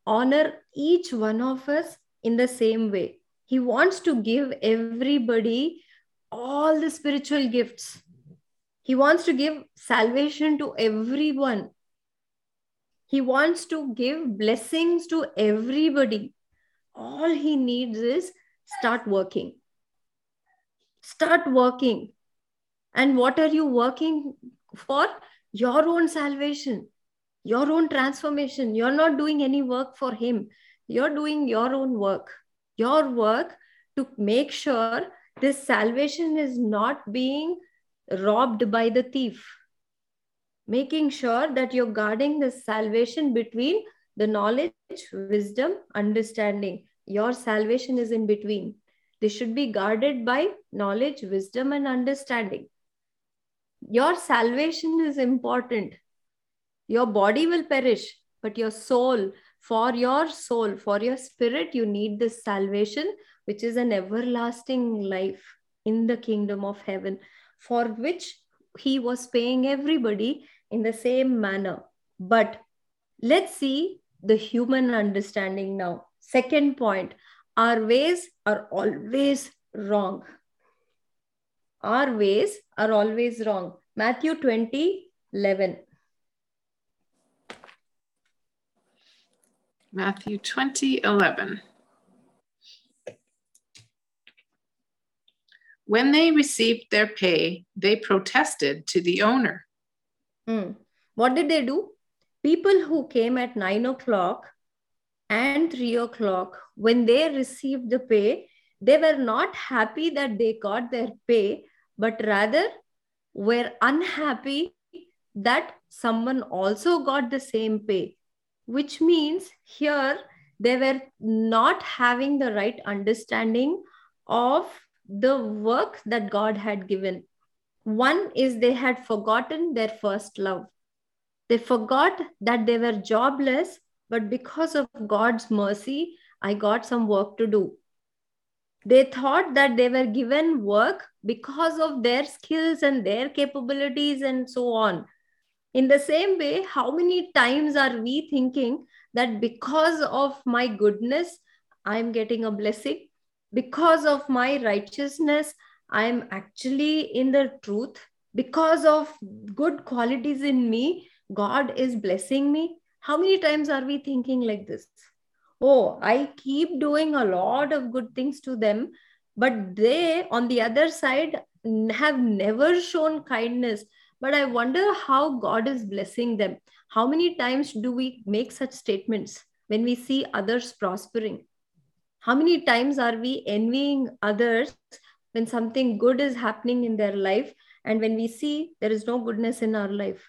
honor each one of us in the same way. He wants to give everybody all the spiritual gifts. He wants to give salvation to everyone. He wants to give blessings to everybody. All He needs is start working. Start working. And what are you working for? Your own salvation, your own transformation. You're not doing any work for Him. You're doing your own work. Your work to make sure this salvation is not being robbed by the thief. Making sure that you're guarding the salvation between the knowledge, wisdom, understanding. Your salvation is in between. They should be guarded by knowledge, wisdom, and understanding. Your salvation is important. Your body will perish, but your soul, for your spirit, you need this salvation, which is an everlasting life in the kingdom of heaven, for which He was paying everybody in the same manner. But let's see the human understanding now. Second point, our ways are always wrong. Our ways are always wrong. Matthew 20:11. Matthew 20:11. When they received their pay, they protested to the owner. What did they do? People who came at 9 o'clock and 3 o'clock, when they received the pay, they were not happy that they got their pay, but rather were unhappy that someone also got the same pay, which means here they were not having the right understanding of the work that God had given. One is they had forgotten their first love. They forgot that they were jobless, but because of God's mercy, I got some work to do. They thought that they were given work because of their skills and their capabilities and so on. In the same way, how many times are we thinking that because of my goodness, I'm getting a blessing? Because of my righteousness, I'm actually in the truth. Because of good qualities in me, God is blessing me. How many times are we thinking like this? Oh, I keep doing a lot of good things to them, but they, on the other side, have never shown kindness. But I wonder how God is blessing them. How many times do we make such statements when we see others prospering? How many times are we envying others when something good is happening in their life and when we see there is no goodness in our life?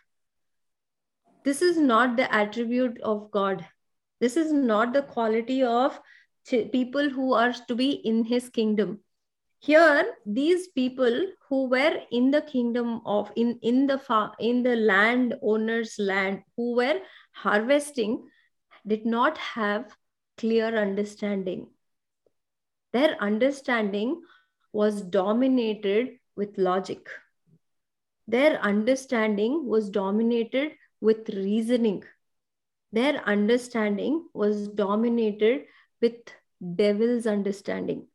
This is not the attribute of God. This is not the quality of people who are to be in his kingdom. Here, these people who were in the kingdom of, in the land owner's land, who were harvesting, did not have clear understanding. Their understanding was dominated with logic. Their understanding was dominated with reasoning. Their understanding was dominated with devil's understanding.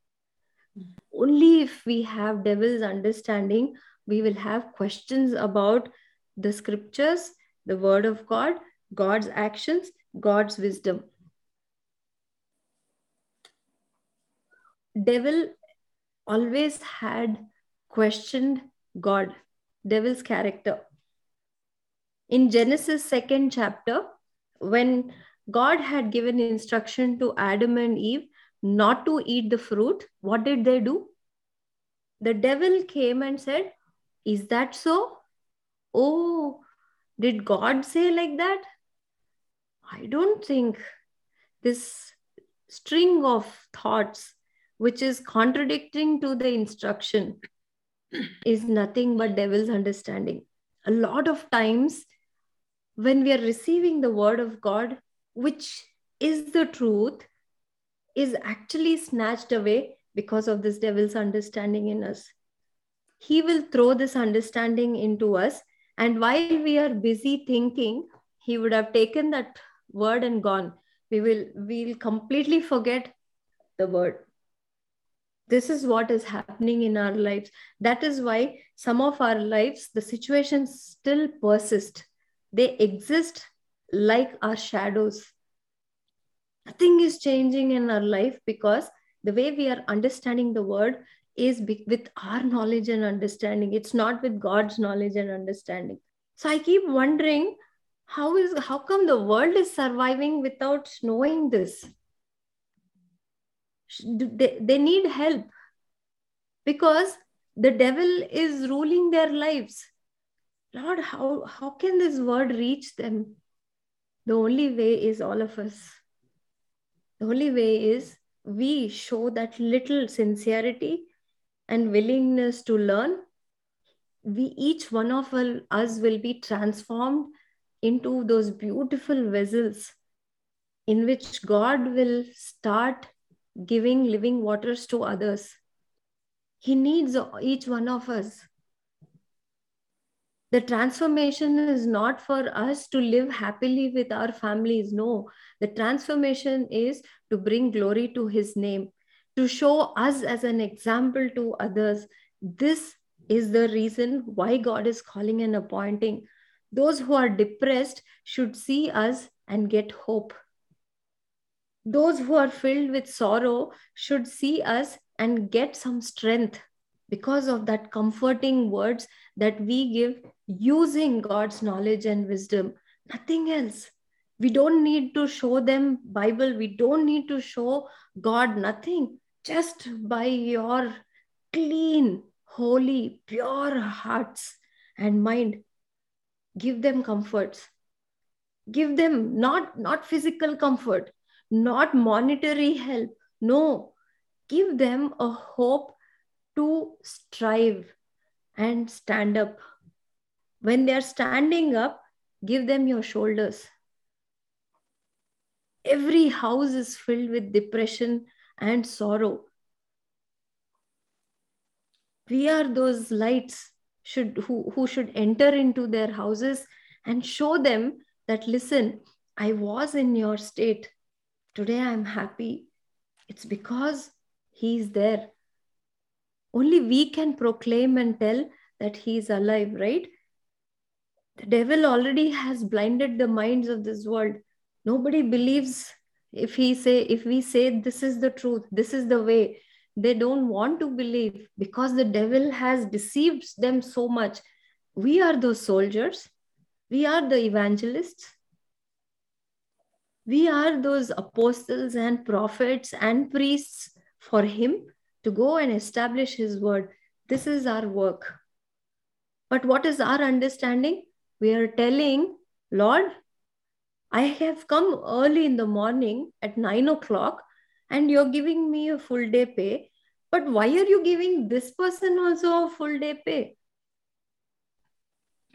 Only if we have devil's understanding, we will have questions about the scriptures, the word of God, God's actions, God's wisdom. Devil always had questioned God, devil's character. In Genesis 2nd chapter, when God had given instruction to Adam and Eve not to eat the fruit, what did they do? The devil came and said, "Is that so? Oh, did God say like that? I don't think." This string of thoughts which is contradicting to the instruction is nothing but devil's understanding. A lot of times when we are receiving the word of God, which is the truth, is actually snatched away because of this devil's understanding in us. He will throw this understanding into us, and while we are busy thinking, he would have taken that word and gone. We'll completely forget the word. This is what is happening in our lives. That is why some of our lives, the situations still persist. They exist like our shadows. Nothing is changing in our life because the way we are understanding the word is with our knowledge and understanding. It's not with God's knowledge and understanding. So I keep wondering, how come the world is surviving without knowing this? They need help because the devil is ruling their lives. Lord, how can this word reach them? The only way is all of us. The only way is we show that little sincerity and willingness to learn. Each one of us will be transformed into those beautiful vessels in which God will start giving living waters to others. He needs each one of us. The transformation is not for us to live happily with our families. No, the transformation is to bring glory to his name, to show us as an example to others. This is the reason why God is calling and appointing. Those who are depressed should see us and get hope. Those who are filled with sorrow should see us and get some strength because of that comforting words that we give using God's knowledge and wisdom. Nothing else. We don't need to show them Bible. We don't need to show God nothing. Just by your clean, holy, pure hearts and mind, give them comforts. Give them not physical comfort, not monetary help. No, give them a hope to strive and stand up. When they are standing up, give them your shoulders. Every house is filled with depression and sorrow. We are those lights who should enter into their houses and show them that, listen, I was in your state. Today I'm happy. It's because he is there. Only we can proclaim and tell that he is alive, right? The devil already has blinded the minds of this world. Nobody believes if we say this is the truth, this is the way. They don't want to believe because the devil has deceived them so much. We are those soldiers. We are the evangelists. We are those apostles and prophets and priests for him to go and establish his word. This is our work. But what is our understanding? We are telling, Lord, I have come early in the morning at 9 o'clock and you're giving me a full day pay. But why are you giving this person also a full day pay?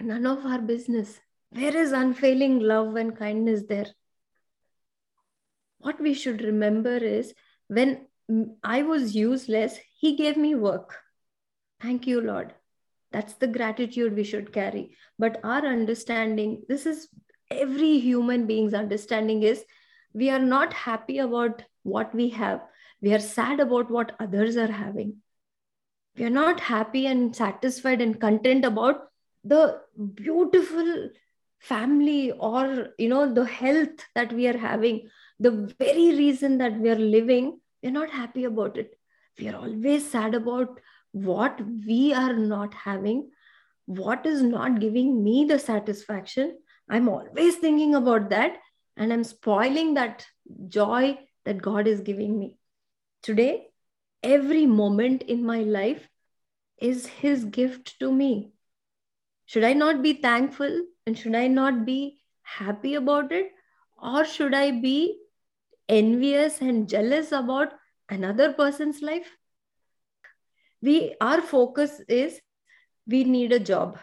None of our business. Where is unfailing love and kindness there? What we should remember is when I was useless, he gave me work. Thank you, Lord. That's the gratitude we should carry. But our understanding, this is every human being's understanding, is we are not happy about what we have. We are sad about what others are having. We are not happy and satisfied and content about the beautiful family or, the health that we are having. The very reason that we are living, we're not happy about it. We are always sad about what we are not having, what is not giving me the satisfaction. I'm always thinking about that and I'm spoiling that joy that God is giving me. Today, every moment in my life is his gift to me. Should I not be thankful and should I not be happy about it? Or should I be envious and jealous about another person's life? Our focus is we need a job.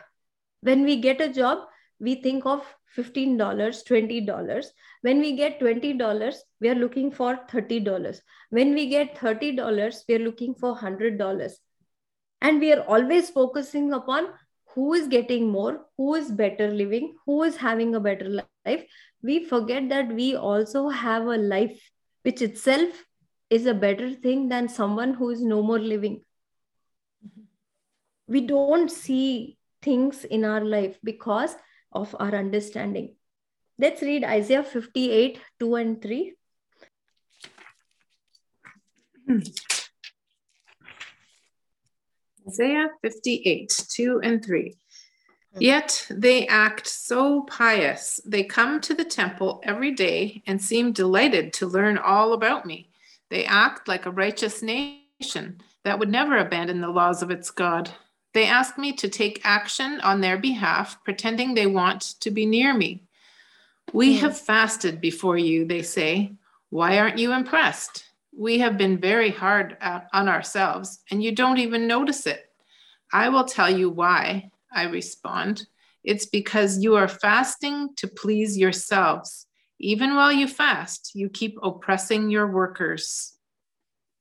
When we get a job, we think of $15, $20. When we get $20, we are looking for $30. When we get $30, we are looking for $100. And we are always focusing upon who is getting more, who is better living, who is having a better life. We forget that we also have a life, which itself is a better thing than someone who is no more living. We don't see things in our life because of our understanding. Let's read Isaiah 58, 2 and 3. Isaiah 58, 2 and 3. Yet they act so pious. They come to the temple every day and seem delighted to learn all about me. They act like a righteous nation that would never abandon the laws of its God. They ask me to take action on their behalf, pretending they want to be near me. We have fasted before you, they say. Why aren't you impressed? We have been very hard on ourselves, and you don't even notice it. I will tell you why, I respond. It's because you are fasting to please yourselves. Even while you fast, you keep oppressing your workers.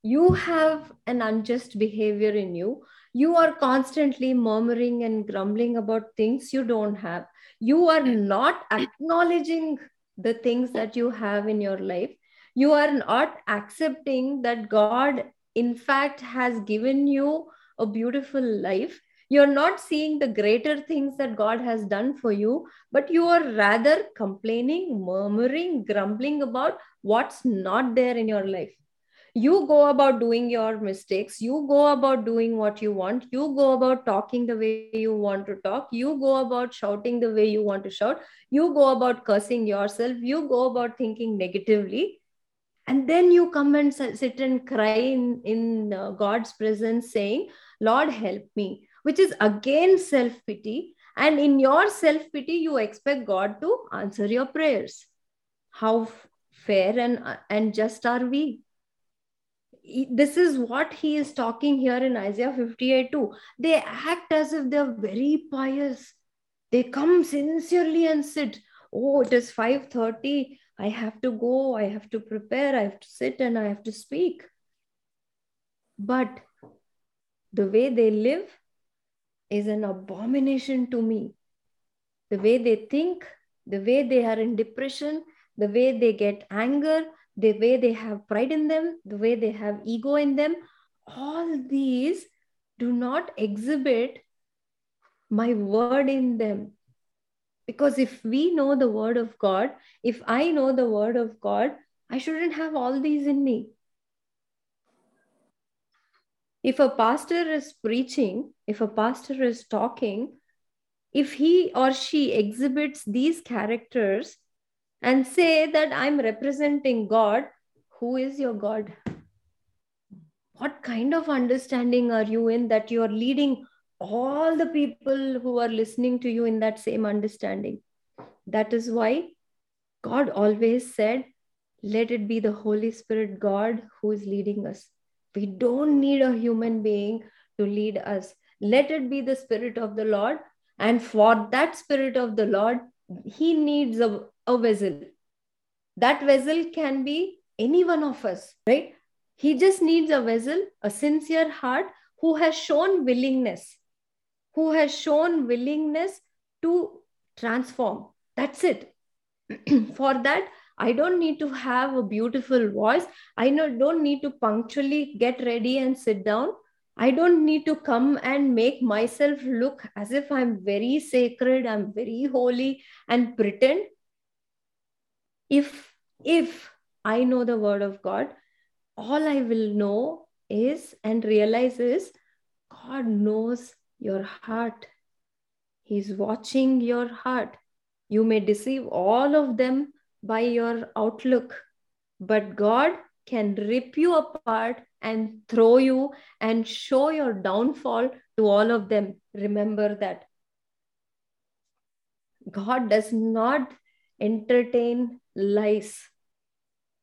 You have an unjust behavior in you. You are constantly murmuring and grumbling about things you don't have. You are not acknowledging the things that you have in your life. You are not accepting that God, in fact, has given you a beautiful life. You're not seeing the greater things that God has done for you, but you are rather complaining, murmuring, grumbling about what's not there in your life. You go about doing your mistakes. You go about doing what you want. You go about talking the way you want to talk. You go about shouting the way you want to shout. You go about cursing yourself. You go about thinking negatively. And then you come and sit and cry in God's presence saying, Lord, help me, which is again self-pity. And in your self-pity, you expect God to answer your prayers. How fair and just are we? This is what he is talking here in Isaiah 58 too. They act as if they're very pious. They come sincerely and sit. Oh, it is 5:30. I have to go. I have to prepare. I have to sit and I have to speak. But the way they live is an abomination to me. The way they think, the way they are in depression, the way they get anger, the way they have pride in them, the way they have ego in them, all these do not exhibit my word in them. Because if we know the word of God, if I know the word of God, I shouldn't have all these in me. If a pastor is preaching, if a pastor is talking, if he or she exhibits these characters, and say that I'm representing God, who is your God? What kind of understanding are you in that you're leading all the people who are listening to you in that same understanding? That is why God always said, let it be the Holy Spirit God who is leading us. We don't need a human being to lead us. Let it be the Spirit of the Lord. And for that Spirit of the Lord, he needs a vessel. That vessel can be any one of us, right? He just needs a vessel, a sincere heart who has shown willingness to transform. That's it. For that, I don't need to have a beautiful voice. I don't need to punctually get ready and sit down. I don't need to come and make myself look as if I'm very sacred, I'm very holy, and pretend. If I know the word of God, all I will know is and realize is God knows your heart. He's watching your heart. You may deceive all of them by your outlook, but God can rip you apart and throw you and show your downfall to all of them. Remember that. God does not entertain lies.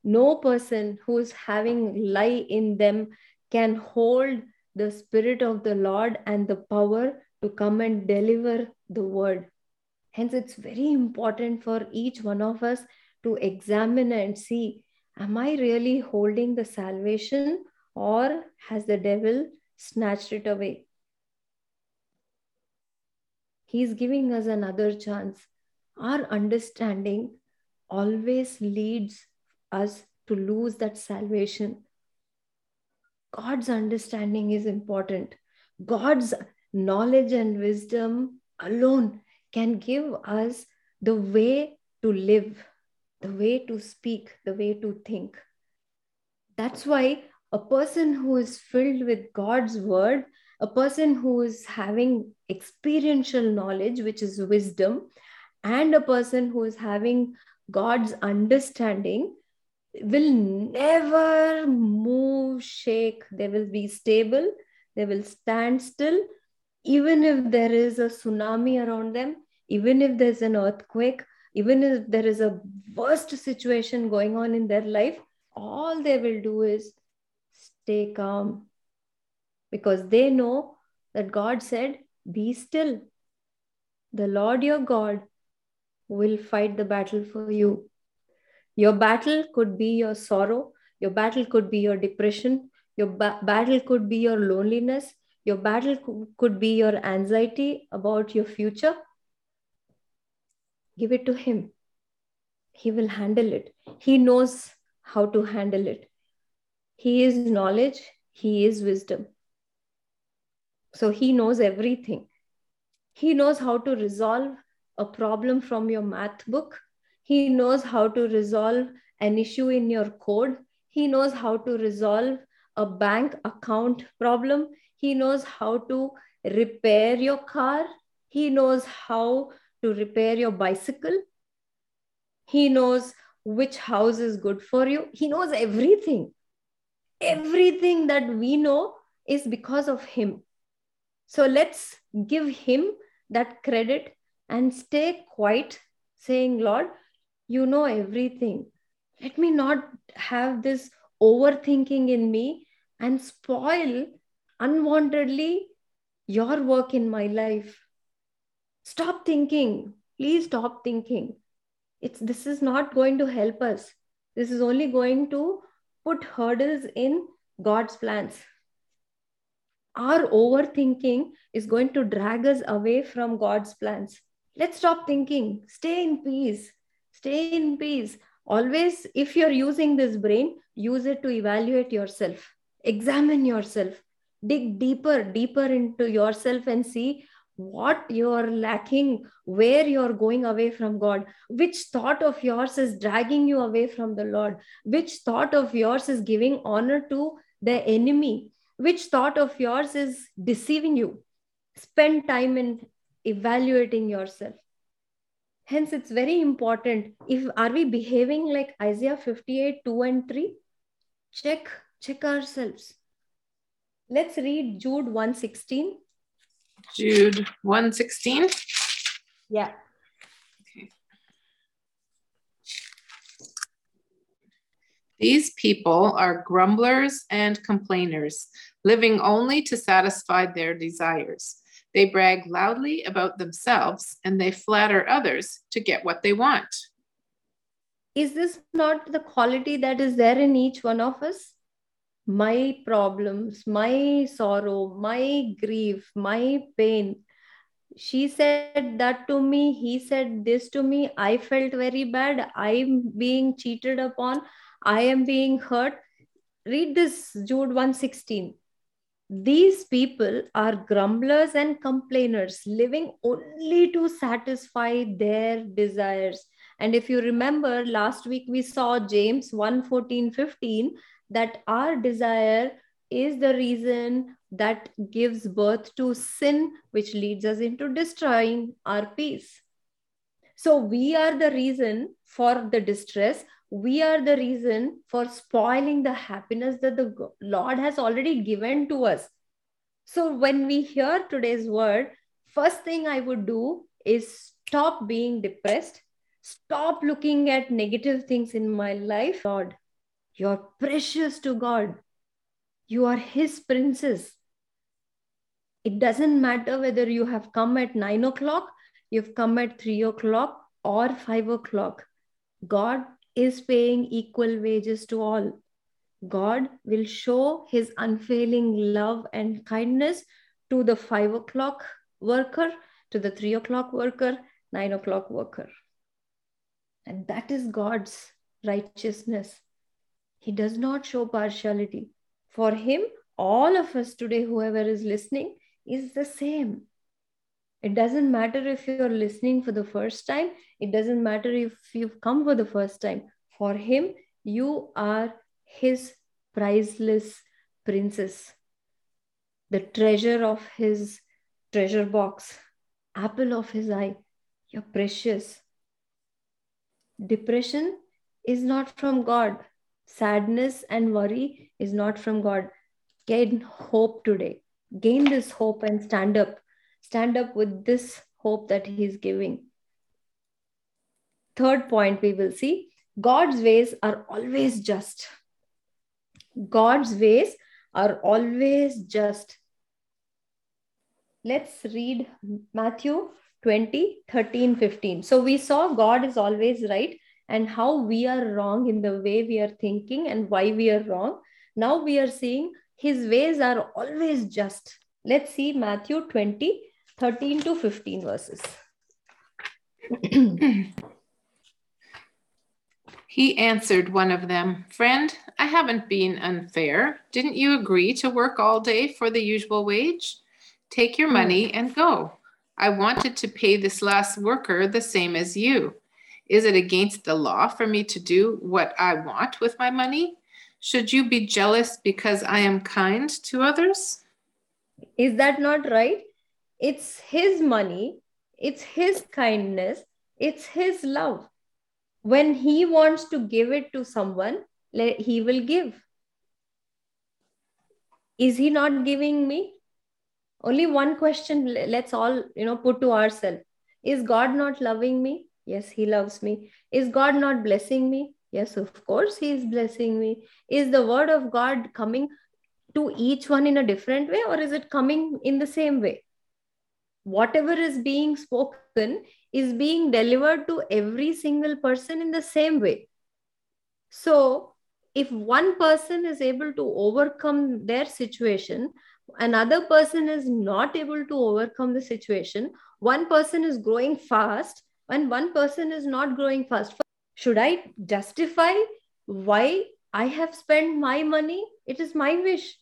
No person who is having lie in them can hold the Spirit of the Lord and the power to come and deliver the word. Hence, it's very important for each one of us to examine and see, am I really holding the salvation or has the devil snatched it away? He's giving us another chance. Our understanding always leads us to lose that salvation. God's understanding is important. God's knowledge and wisdom alone can give us the way to live, the way to speak, the way to think. That's why a person who is filled with God's word, a person who is having experiential knowledge, which is wisdom, and a person who is having God's understanding will never move, shake. They will be stable. They will stand still. Even if there is a tsunami around them, even if there's an earthquake, even if there is a worst situation going on in their life, all they will do is stay calm, because they know that God said, be still. The Lord your God will fight the battle for you. Your battle could be your sorrow. Your battle could be your depression. Your battle could be your loneliness. Your battle could be your anxiety about your future. Give it to him. He will handle it. He knows how to handle it. He is knowledge. He is wisdom. So he knows everything. He knows how to resolve a problem from your math book. He knows how to resolve an issue in your code. He knows how to resolve a bank account problem. He knows how to repair your car. He knows how to repair your bicycle. He knows which house is good for you. He knows everything. Everything that we know is because of him. So let's give him that credit and stay quiet, saying, Lord, you know everything. Let me not have this overthinking in me and spoil unwantedly your work in my life. Stop thinking. Please stop thinking. This is not going to help us. This is only going to put hurdles in God's plans. Our overthinking is going to drag us away from God's plans. Let's stop thinking. Stay in peace. Stay in peace. Always, if you're using this brain, use it to evaluate yourself. Examine yourself. Dig deeper into yourself and see what you're lacking, where you're going away from God, which thought of yours is dragging you away from the Lord, which thought of yours is giving honor to the enemy, which thought of yours is deceiving you. Spend time in evaluating yourself. Hence, it's very important. Are we behaving like Isaiah 58, 2 and 3? Check ourselves. Let's read Jude 1:16. Jude 1:16? Yeah. Okay. These people are grumblers and complainers, living only to satisfy their desires. They brag loudly about themselves and they flatter others to get what they want. Is this not the quality that is there in each one of us? My problems, my sorrow, my grief, my pain. She said that to me. He said this to me. I felt very bad. I'm being cheated upon. I am being hurt. Read this Jude 1:16. These people are grumblers and complainers, living only to satisfy their desires. And if you remember, last week we saw James 1:14-15. That our desire is the reason that gives birth to sin, which leads us into destroying our peace. So we are the reason for the distress. We are the reason for spoiling the happiness that the Lord has already given to us. So when we hear today's word, first thing I would do is stop being depressed. Stop looking at negative things in my life, Lord. You're precious to God. You are His princess. It doesn't matter whether you have come at 9 o'clock, you've come at 3 o'clock or 5 o'clock. God is paying equal wages to all. God will show His unfailing love and kindness to the 5 o'clock worker, to the 3 o'clock worker, 9 o'clock worker. And that is God's righteousness. He does not show partiality. For Him, all of us today, whoever is listening, is the same. It doesn't matter if you're listening for the first time. It doesn't matter if you've come for the first time. For Him, you are His priceless princess, the treasure of His treasure box, apple of His eye. You're precious. Depression is not from God. Sadness and worry is not from God. Gain hope today. Gain this hope and stand up. Stand up with this hope that He is giving. Third point we will see. God's ways are always just. God's ways are always just. Let's read Matthew 20:13-15. So we saw God is always right, and how we are wrong in the way we are thinking and why we are wrong. Now we are seeing His ways are always just. Let's see Matthew 20:13-15 verses. He answered one of them, "Friend, I haven't been unfair. Didn't you agree to work all day for the usual wage? Take your money and go. I wanted to pay this last worker the same as you. Is it against the law for me to do what I want with my money? Should you be jealous because I am kind to others? Is that not right? It's his money. It's his kindness. It's his love. When he wants to give it to someone, he will give. Is he not giving me? Only one question let's all, put to ourselves. Is God not loving me? Yes, he loves me. Is God not blessing me? Yes, of course he is blessing me. Is the word of God coming to each one in a different way, or is it coming in the same way? Whatever is being spoken is being delivered to every single person in the same way. So if one person is able to overcome their situation, another person is not able to overcome the situation, one person is growing fast and one person is not growing fast. Should I justify why I have spent my money? It is my wish.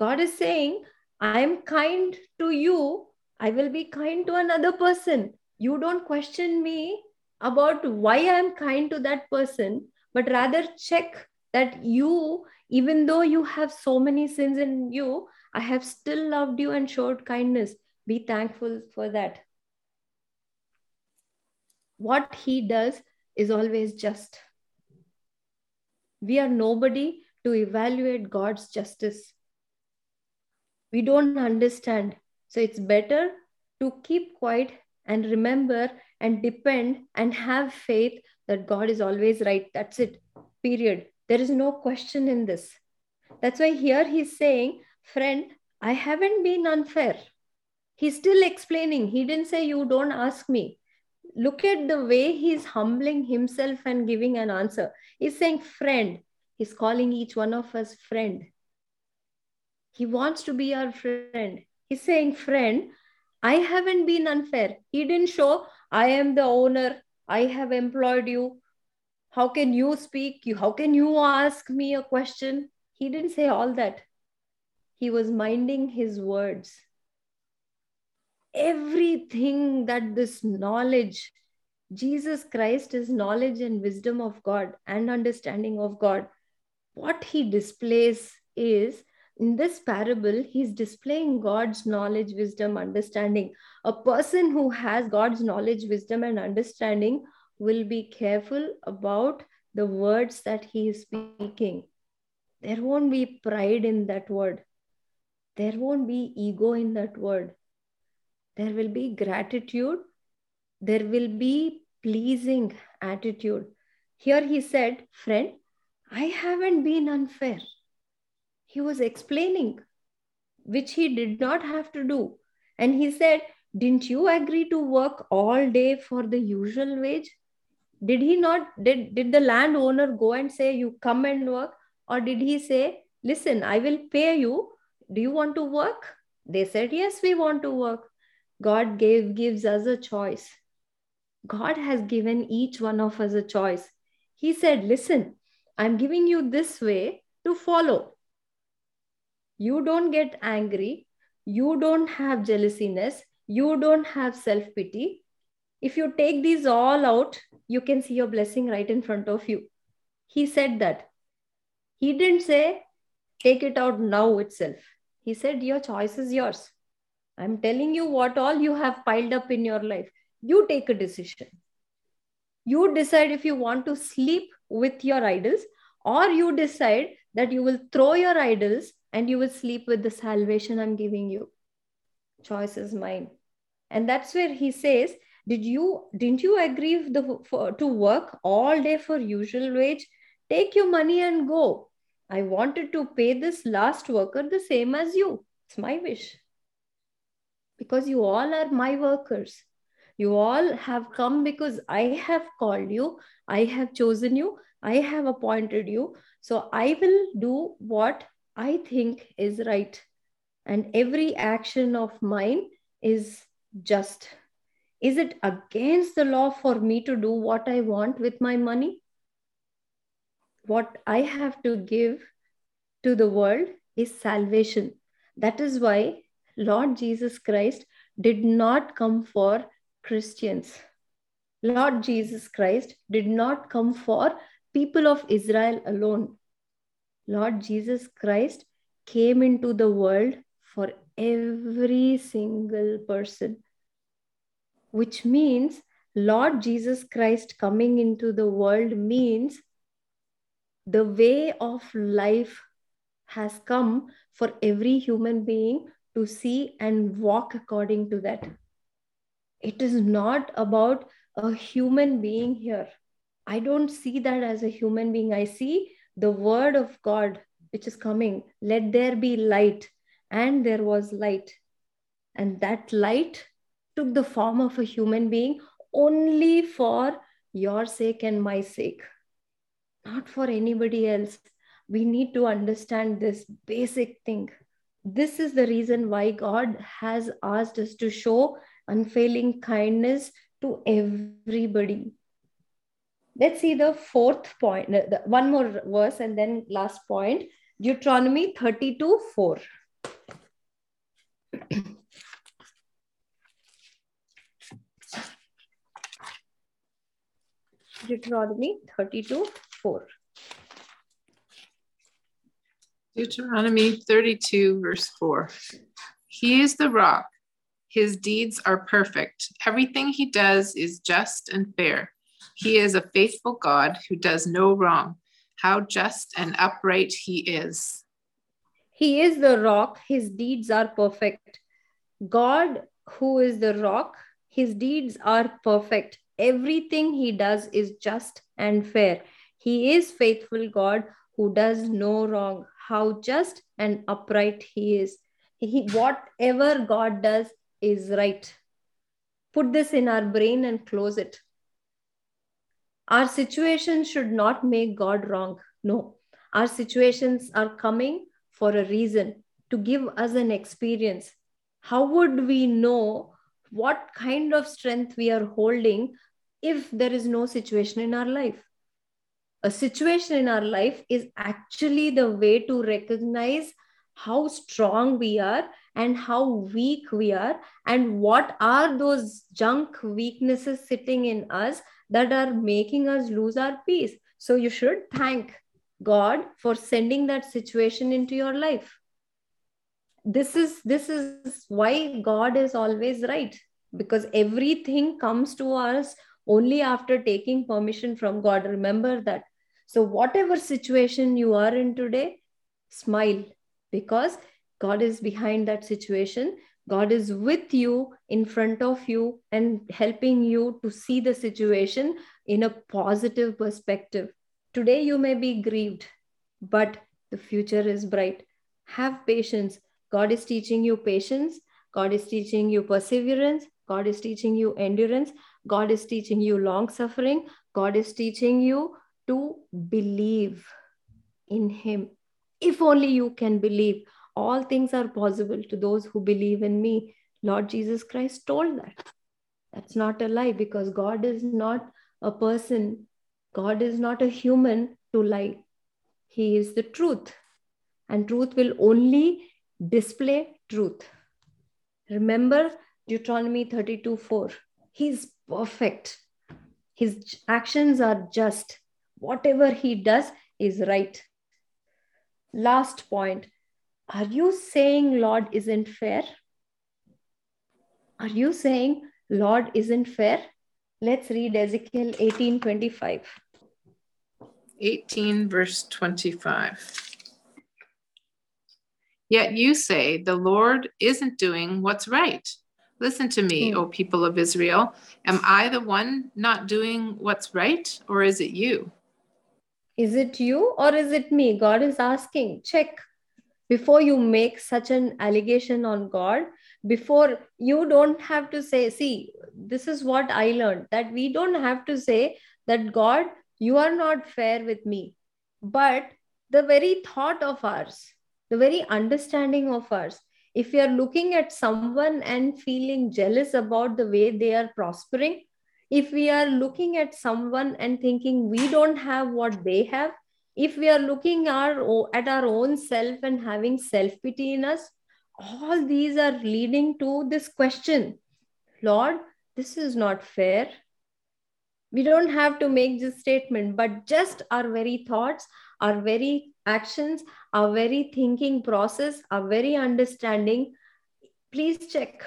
God is saying, I am kind to you. I will be kind to another person. You don't question me about why I am kind to that person, but rather check that you, even though you have so many sins in you, I have still loved you and showed kindness. Be thankful for that. What he does is always just. We are nobody to evaluate God's justice. We don't understand. So it's better to keep quiet and remember and depend and have faith that God is always right. That's it. Period. There is no question in this. That's why here he's saying, friend, I haven't been unfair. He's still explaining. He didn't say, you don't ask me. Look at the way he's humbling himself and giving an answer. He's saying, friend. He's calling each one of us friend. He wants to be our friend. He's saying, friend, I haven't been unfair. He didn't show, I am the owner. I have employed you. How can you speak? How can you ask me a question? He didn't say all that. He was minding his words. Everything that this knowledge, Jesus Christ is knowledge and wisdom of God and understanding of God. What he displays is, in this parable, he's displaying God's knowledge, wisdom, understanding. A person who has God's knowledge, wisdom, and understanding will be careful about the words that he is speaking. There won't be pride in that word. There won't be ego in that word. There will be gratitude. There will be pleasing attitude. Here he said, friend, I haven't been unfair. He was explaining, which he did not have to do. And he said, didn't you agree to work all day for the usual wage? Did he not? Did the landowner go and say, you come and work? Or did he say, listen, I will pay you. Do you want to work? They said, yes, we want to work. God gives us a choice. God has given each one of us a choice. He said, listen, I'm giving you this way to follow. You don't get angry. You don't have jealousiness. You don't have self-pity. If you take these all out, you can see your blessing right in front of you. He said that. He didn't say, take it out now itself. He said, your choice is yours. I'm telling you what all you have piled up in your life. You take a decision. You decide if you want to sleep with your idols, or you decide that you will throw your idols and you will sleep with the salvation I'm giving you. Choice is mine. And that's where he says, didn't you agree to work all day for usual wage? Take your money and go. I wanted to pay this last worker the same as you. It's my wish. Because you all are my workers. You all have come because I have called you. I have chosen you. I have appointed you. So I will do what I think is right. And every action of mine is just. Is it against the law for me to do what I want with my money? What I have to give to the world is salvation. That is why Lord Jesus Christ did not come for Christians. Lord Jesus Christ did not come for people of Israel alone. Lord Jesus Christ came into the world for every single person, which means Lord Jesus Christ coming into the world means the way of life has come for every human being to see and walk according to that. It is not about a human being here. I don't see that as a human being. I see the word of God which is coming. Let there be light. And there was light. And that light took the form of a human being only for your sake and my sake. Not for anybody else. We need to understand this basic thing. This is the reason why God has asked us to show unfailing kindness to everybody. Let's see the fourth point, one more verse and then last point. Deuteronomy 32:4. Deuteronomy 32:4. Deuteronomy 32, verse 4. He is the rock. His deeds are perfect. Everything he does is just and fair. He is a faithful God who does no wrong. How just and upright he is. He is the rock. His deeds are perfect. God, who is the rock, his deeds are perfect. Everything he does is just and fair. He is faithful God who does no wrong. How just and upright he is. Whatever God does is right. Put this in our brain and close it. Our situation should not make God wrong. No. Our situations are coming for a reason, to give us an experience. How would we know what kind of strength we are holding if there is no situation in our life? A situation in our life is actually the way to recognize how strong we are and how weak we are and what are those junk weaknesses sitting in us that are making us lose our peace. So you should thank God for sending that situation into your life. This is why God is always right, because everything comes to us only after taking permission from God. Remember that. So whatever situation you are in today, smile, because God is behind that situation. God is with you, in front of you, and helping you to see the situation in a positive perspective. Today you may be grieved, but the future is bright. Have patience. God is teaching you patience. God is teaching you perseverance. God is teaching you endurance. God is teaching you long suffering. God is teaching you to believe in Him. If only you can believe. All things are possible to those who believe in me. Lord Jesus Christ told that. That's not a lie, because God is not a person. God is not a human to lie. He is the truth. And truth will only display truth. Remember Deuteronomy 32:4. He's perfect. His actions are just. Whatever he does is right. Last point. Are you saying Lord isn't fair? Are you saying Lord isn't fair? Let's read Ezekiel 18:25. 18 verse 25. Yet you say the Lord isn't doing what's right. Listen to me, O people of Israel. Am I the one not doing what's right, or is it you? Is it you or is it me? God is asking. Check. Before you make such an allegation on God, before you don't have to say, see, this is what I learned, that we don't have to say that God, you are not fair with me. But the very thought of ours, the very understanding of ours, if we are looking at someone and feeling jealous about the way they are prospering, if we are looking at someone and thinking we don't have what they have, if we are looking at our own self and having self-pity in us, all these are leading to this question, Lord, this is not fair. We don't have to make this statement, but just our very thoughts, our very actions, our very thinking process, our very understanding, please check.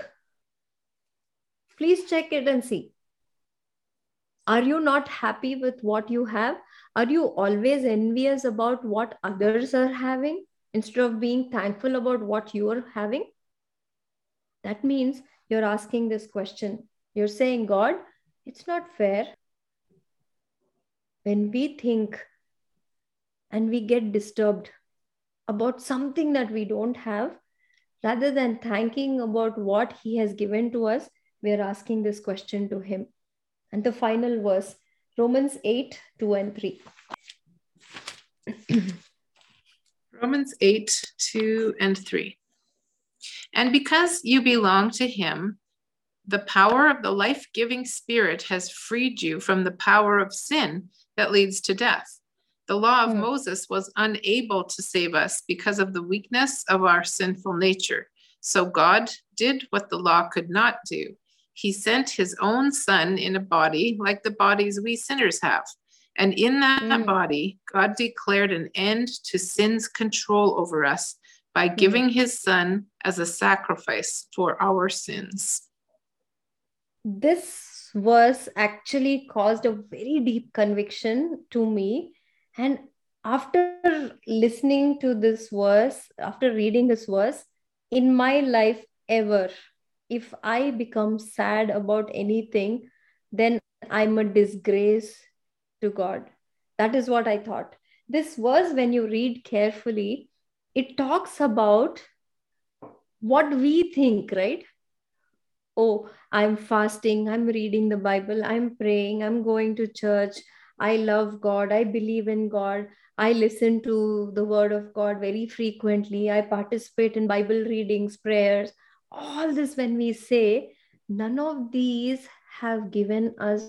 Please check it and see. Are you not happy with what you have? Are you always envious about what others are having instead of being thankful about what you are having? That means you're asking this question. You're saying, God, it's not fair. When we think and we get disturbed about something that we don't have, rather than thanking about what He has given to us, we are asking this question to Him. And the final verse, Romans 8, 2 and 3. Romans 8, 2 and 3. And because you belong to Him, the power of the life-giving Spirit has freed you from the power of sin that leads to death. The law of Moses was unable to save us because of the weakness of our sinful nature. So God did what the law could not do. He sent His own Son in a body like the bodies we sinners have. And in that body, God declared an end to sin's control over us by giving His Son as a sacrifice for our sins. This verse actually caused a very deep conviction to me. And after listening to this verse, after reading this verse, in my life ever, if I become sad about anything, then I'm a disgrace to God. That is what I thought. This verse, when you read carefully, it talks about what we think, right? Oh, I'm fasting, I'm reading the Bible, I'm praying, I'm going to church, I love God, I believe in God, I listen to the Word of God very frequently, I participate in Bible readings, prayers. All this when we say, none of these have given us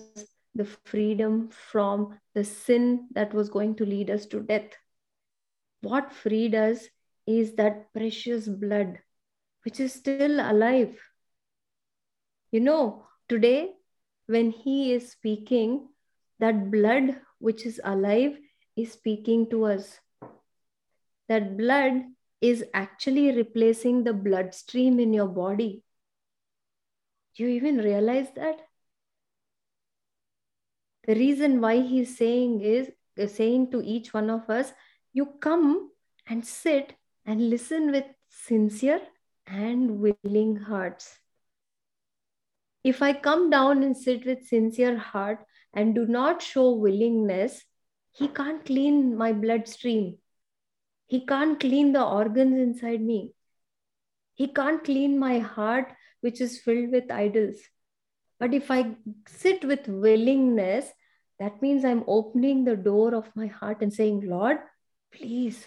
the freedom from the sin that was going to lead us to death. What freed us is that precious blood, which is still alive. You know, today, when He is speaking, that blood which is alive is speaking to us. That blood is actually replacing the bloodstream in your body. Do you even realize that? The reason why He's saying is saying to each one of us, you come and sit and listen with sincere and willing hearts. If I come down and sit with sincere heart and do not show willingness, He can't clean my bloodstream. He can't clean the organs inside me. He can't clean my heart, which is filled with idols. But if I sit with willingness, that means I'm opening the door of my heart and saying, Lord, please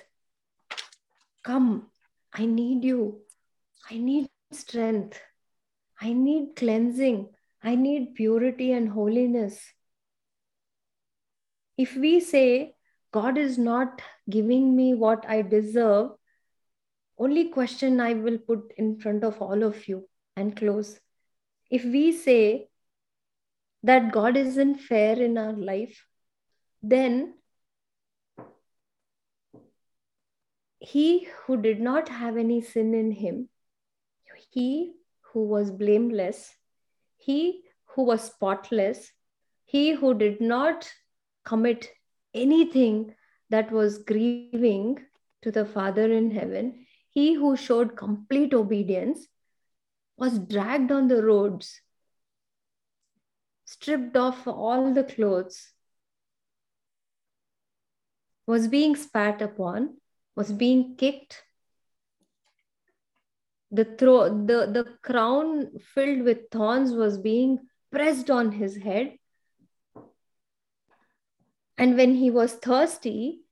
come. I need You. I need strength. I need cleansing. I need purity and holiness. If we say, God is not giving me what I deserve, only question I will put in front of all of you and close. If we say that God isn't fair in our life, then He who did not have any sin in Him, He who was blameless, He who was spotless, He who did not commit anything that was grieving to the Father in heaven, He who showed complete obedience was dragged on the roads, stripped off all the clothes, was being spat upon, was being kicked, the crown filled with thorns was being pressed on His head. And when He was thirsty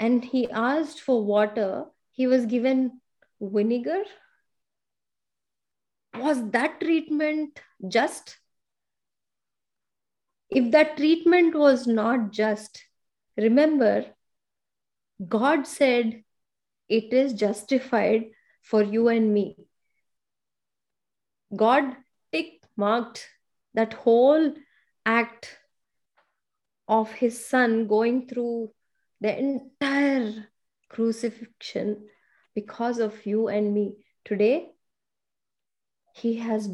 and He asked for water, He was given vinegar. Was that treatment just? If that treatment was not just, remember, God said it is justified for you and me. God tick marked that whole act of his son going through the entire crucifixion because of you and me. Today, he has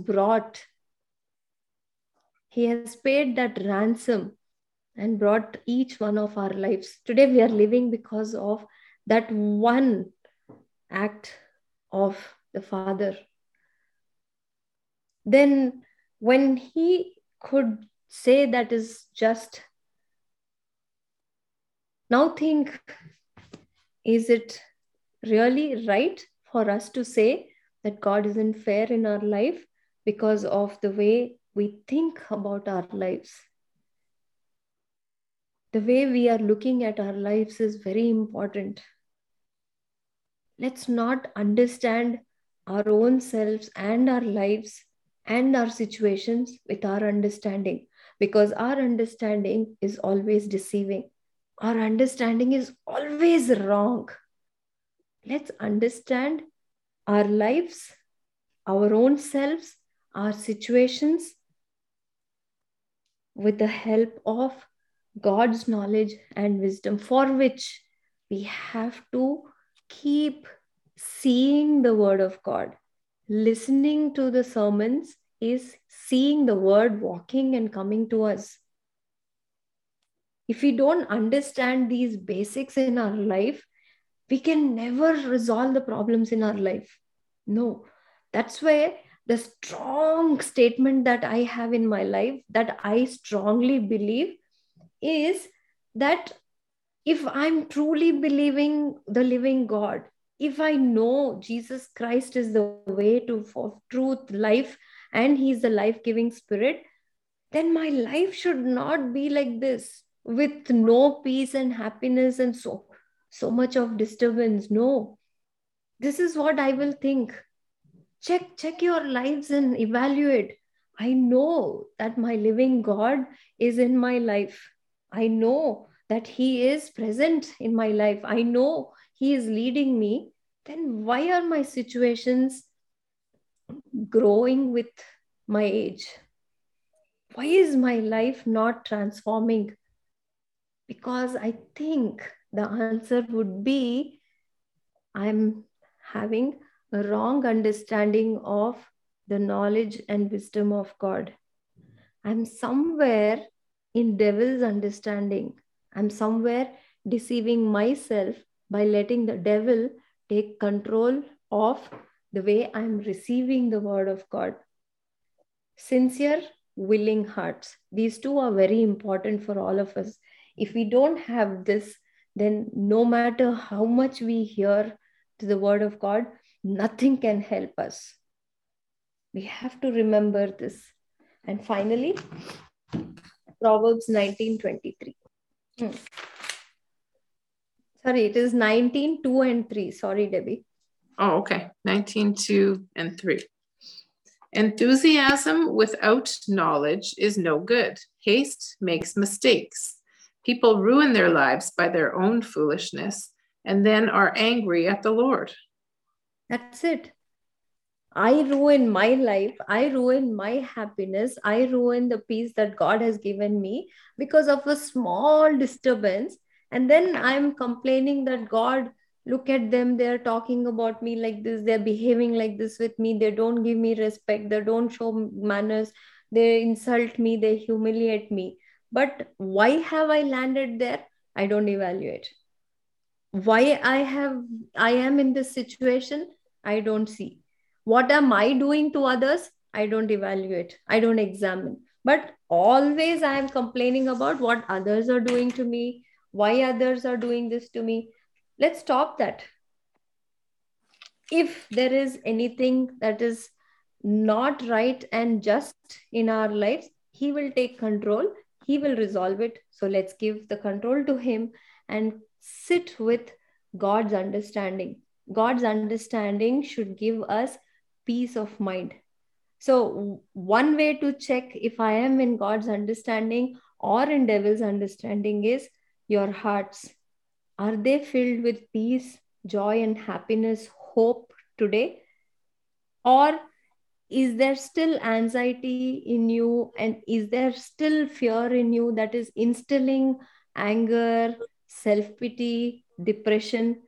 paid that ransom and brought each one of our lives. Today we are living because of that one act of the Father. Then when he could say that is just, now think, is it really right for us to say that God isn't fair in our life because of the way we think about our lives? The way we are looking at our lives is very important. Let's not understand our own selves and our lives and our situations with our understanding, because our understanding is always deceiving. Our understanding is always wrong. Let's understand our lives, our own selves, our situations with the help of God's knowledge and wisdom, for which we have to keep seeing the Word of God. Listening to the sermons is seeing the Word walking and coming to us. If we don't understand these basics in our life, we can never resolve the problems in our life. No, that's where the strong statement that I have in my life, that I strongly believe, is that if I'm truly believing the living God, if I know Jesus Christ is the way to for truth, life, and he's the life-giving spirit, then my life should not be like this, with no peace and happiness and so much of disturbance. No, this is what I will think. Check your lives and evaluate. I know that my living God is in my life. I know that he is present in my life. I know he is leading me. Then why are my situations growing with my age? Why is my life not transforming? Because I think the answer would be, I'm having a wrong understanding of the knowledge and wisdom of God. I'm somewhere in devil's understanding. I'm somewhere deceiving myself by letting the devil take control of the way I'm receiving the word of God. Sincere, willing hearts. These two are very important for all of us. If we don't have this, then no matter how much we hear to the word of God, nothing can help us. We have to remember this. And finally, Proverbs 19:23. Sorry, it is 19:2 and 3. Sorry, Debbie. Oh, okay. 19:2 and 3. Enthusiasm without knowledge is no good. Haste makes mistakes. People ruin their lives by their own foolishness and then are angry at the Lord. That's it. I ruin my life, I ruin my happiness, I ruin the peace that God has given me because of a small disturbance. And then I'm complaining that God, look at them, they're talking about me like this, they're behaving like this with me, they don't give me respect, they don't show manners, they insult me, they humiliate me. But why have I landed there? I don't evaluate. Why I am in this situation, I don't see. What am I doing to others? I don't evaluate. I don't examine. But always I am complaining about what others are doing to me, why others are doing this to me. Let's stop that. If there is anything that is not right and just in our lives, he will take control. He will resolve it. So let's give the control to him and sit with God's understanding. God's understanding should give us peace of mind. So one way to check if I am in God's understanding or in devil's understanding is your hearts. Are they filled with peace, joy and happiness, hope, today? Or is there still anxiety in you, and is there still fear in you that is instilling anger, self-pity, depression?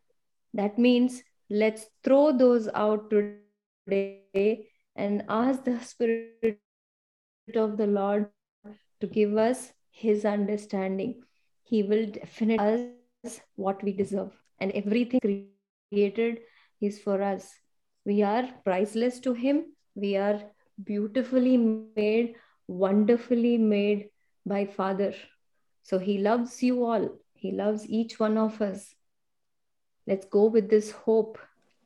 That means let's throw those out today and ask the Spirit of the Lord to give us His understanding. He will definitely us what we deserve, and everything created is for us. We are priceless to Him. We are beautifully made, wonderfully made by Father. So He loves you all. He loves each one of us. Let's go with this hope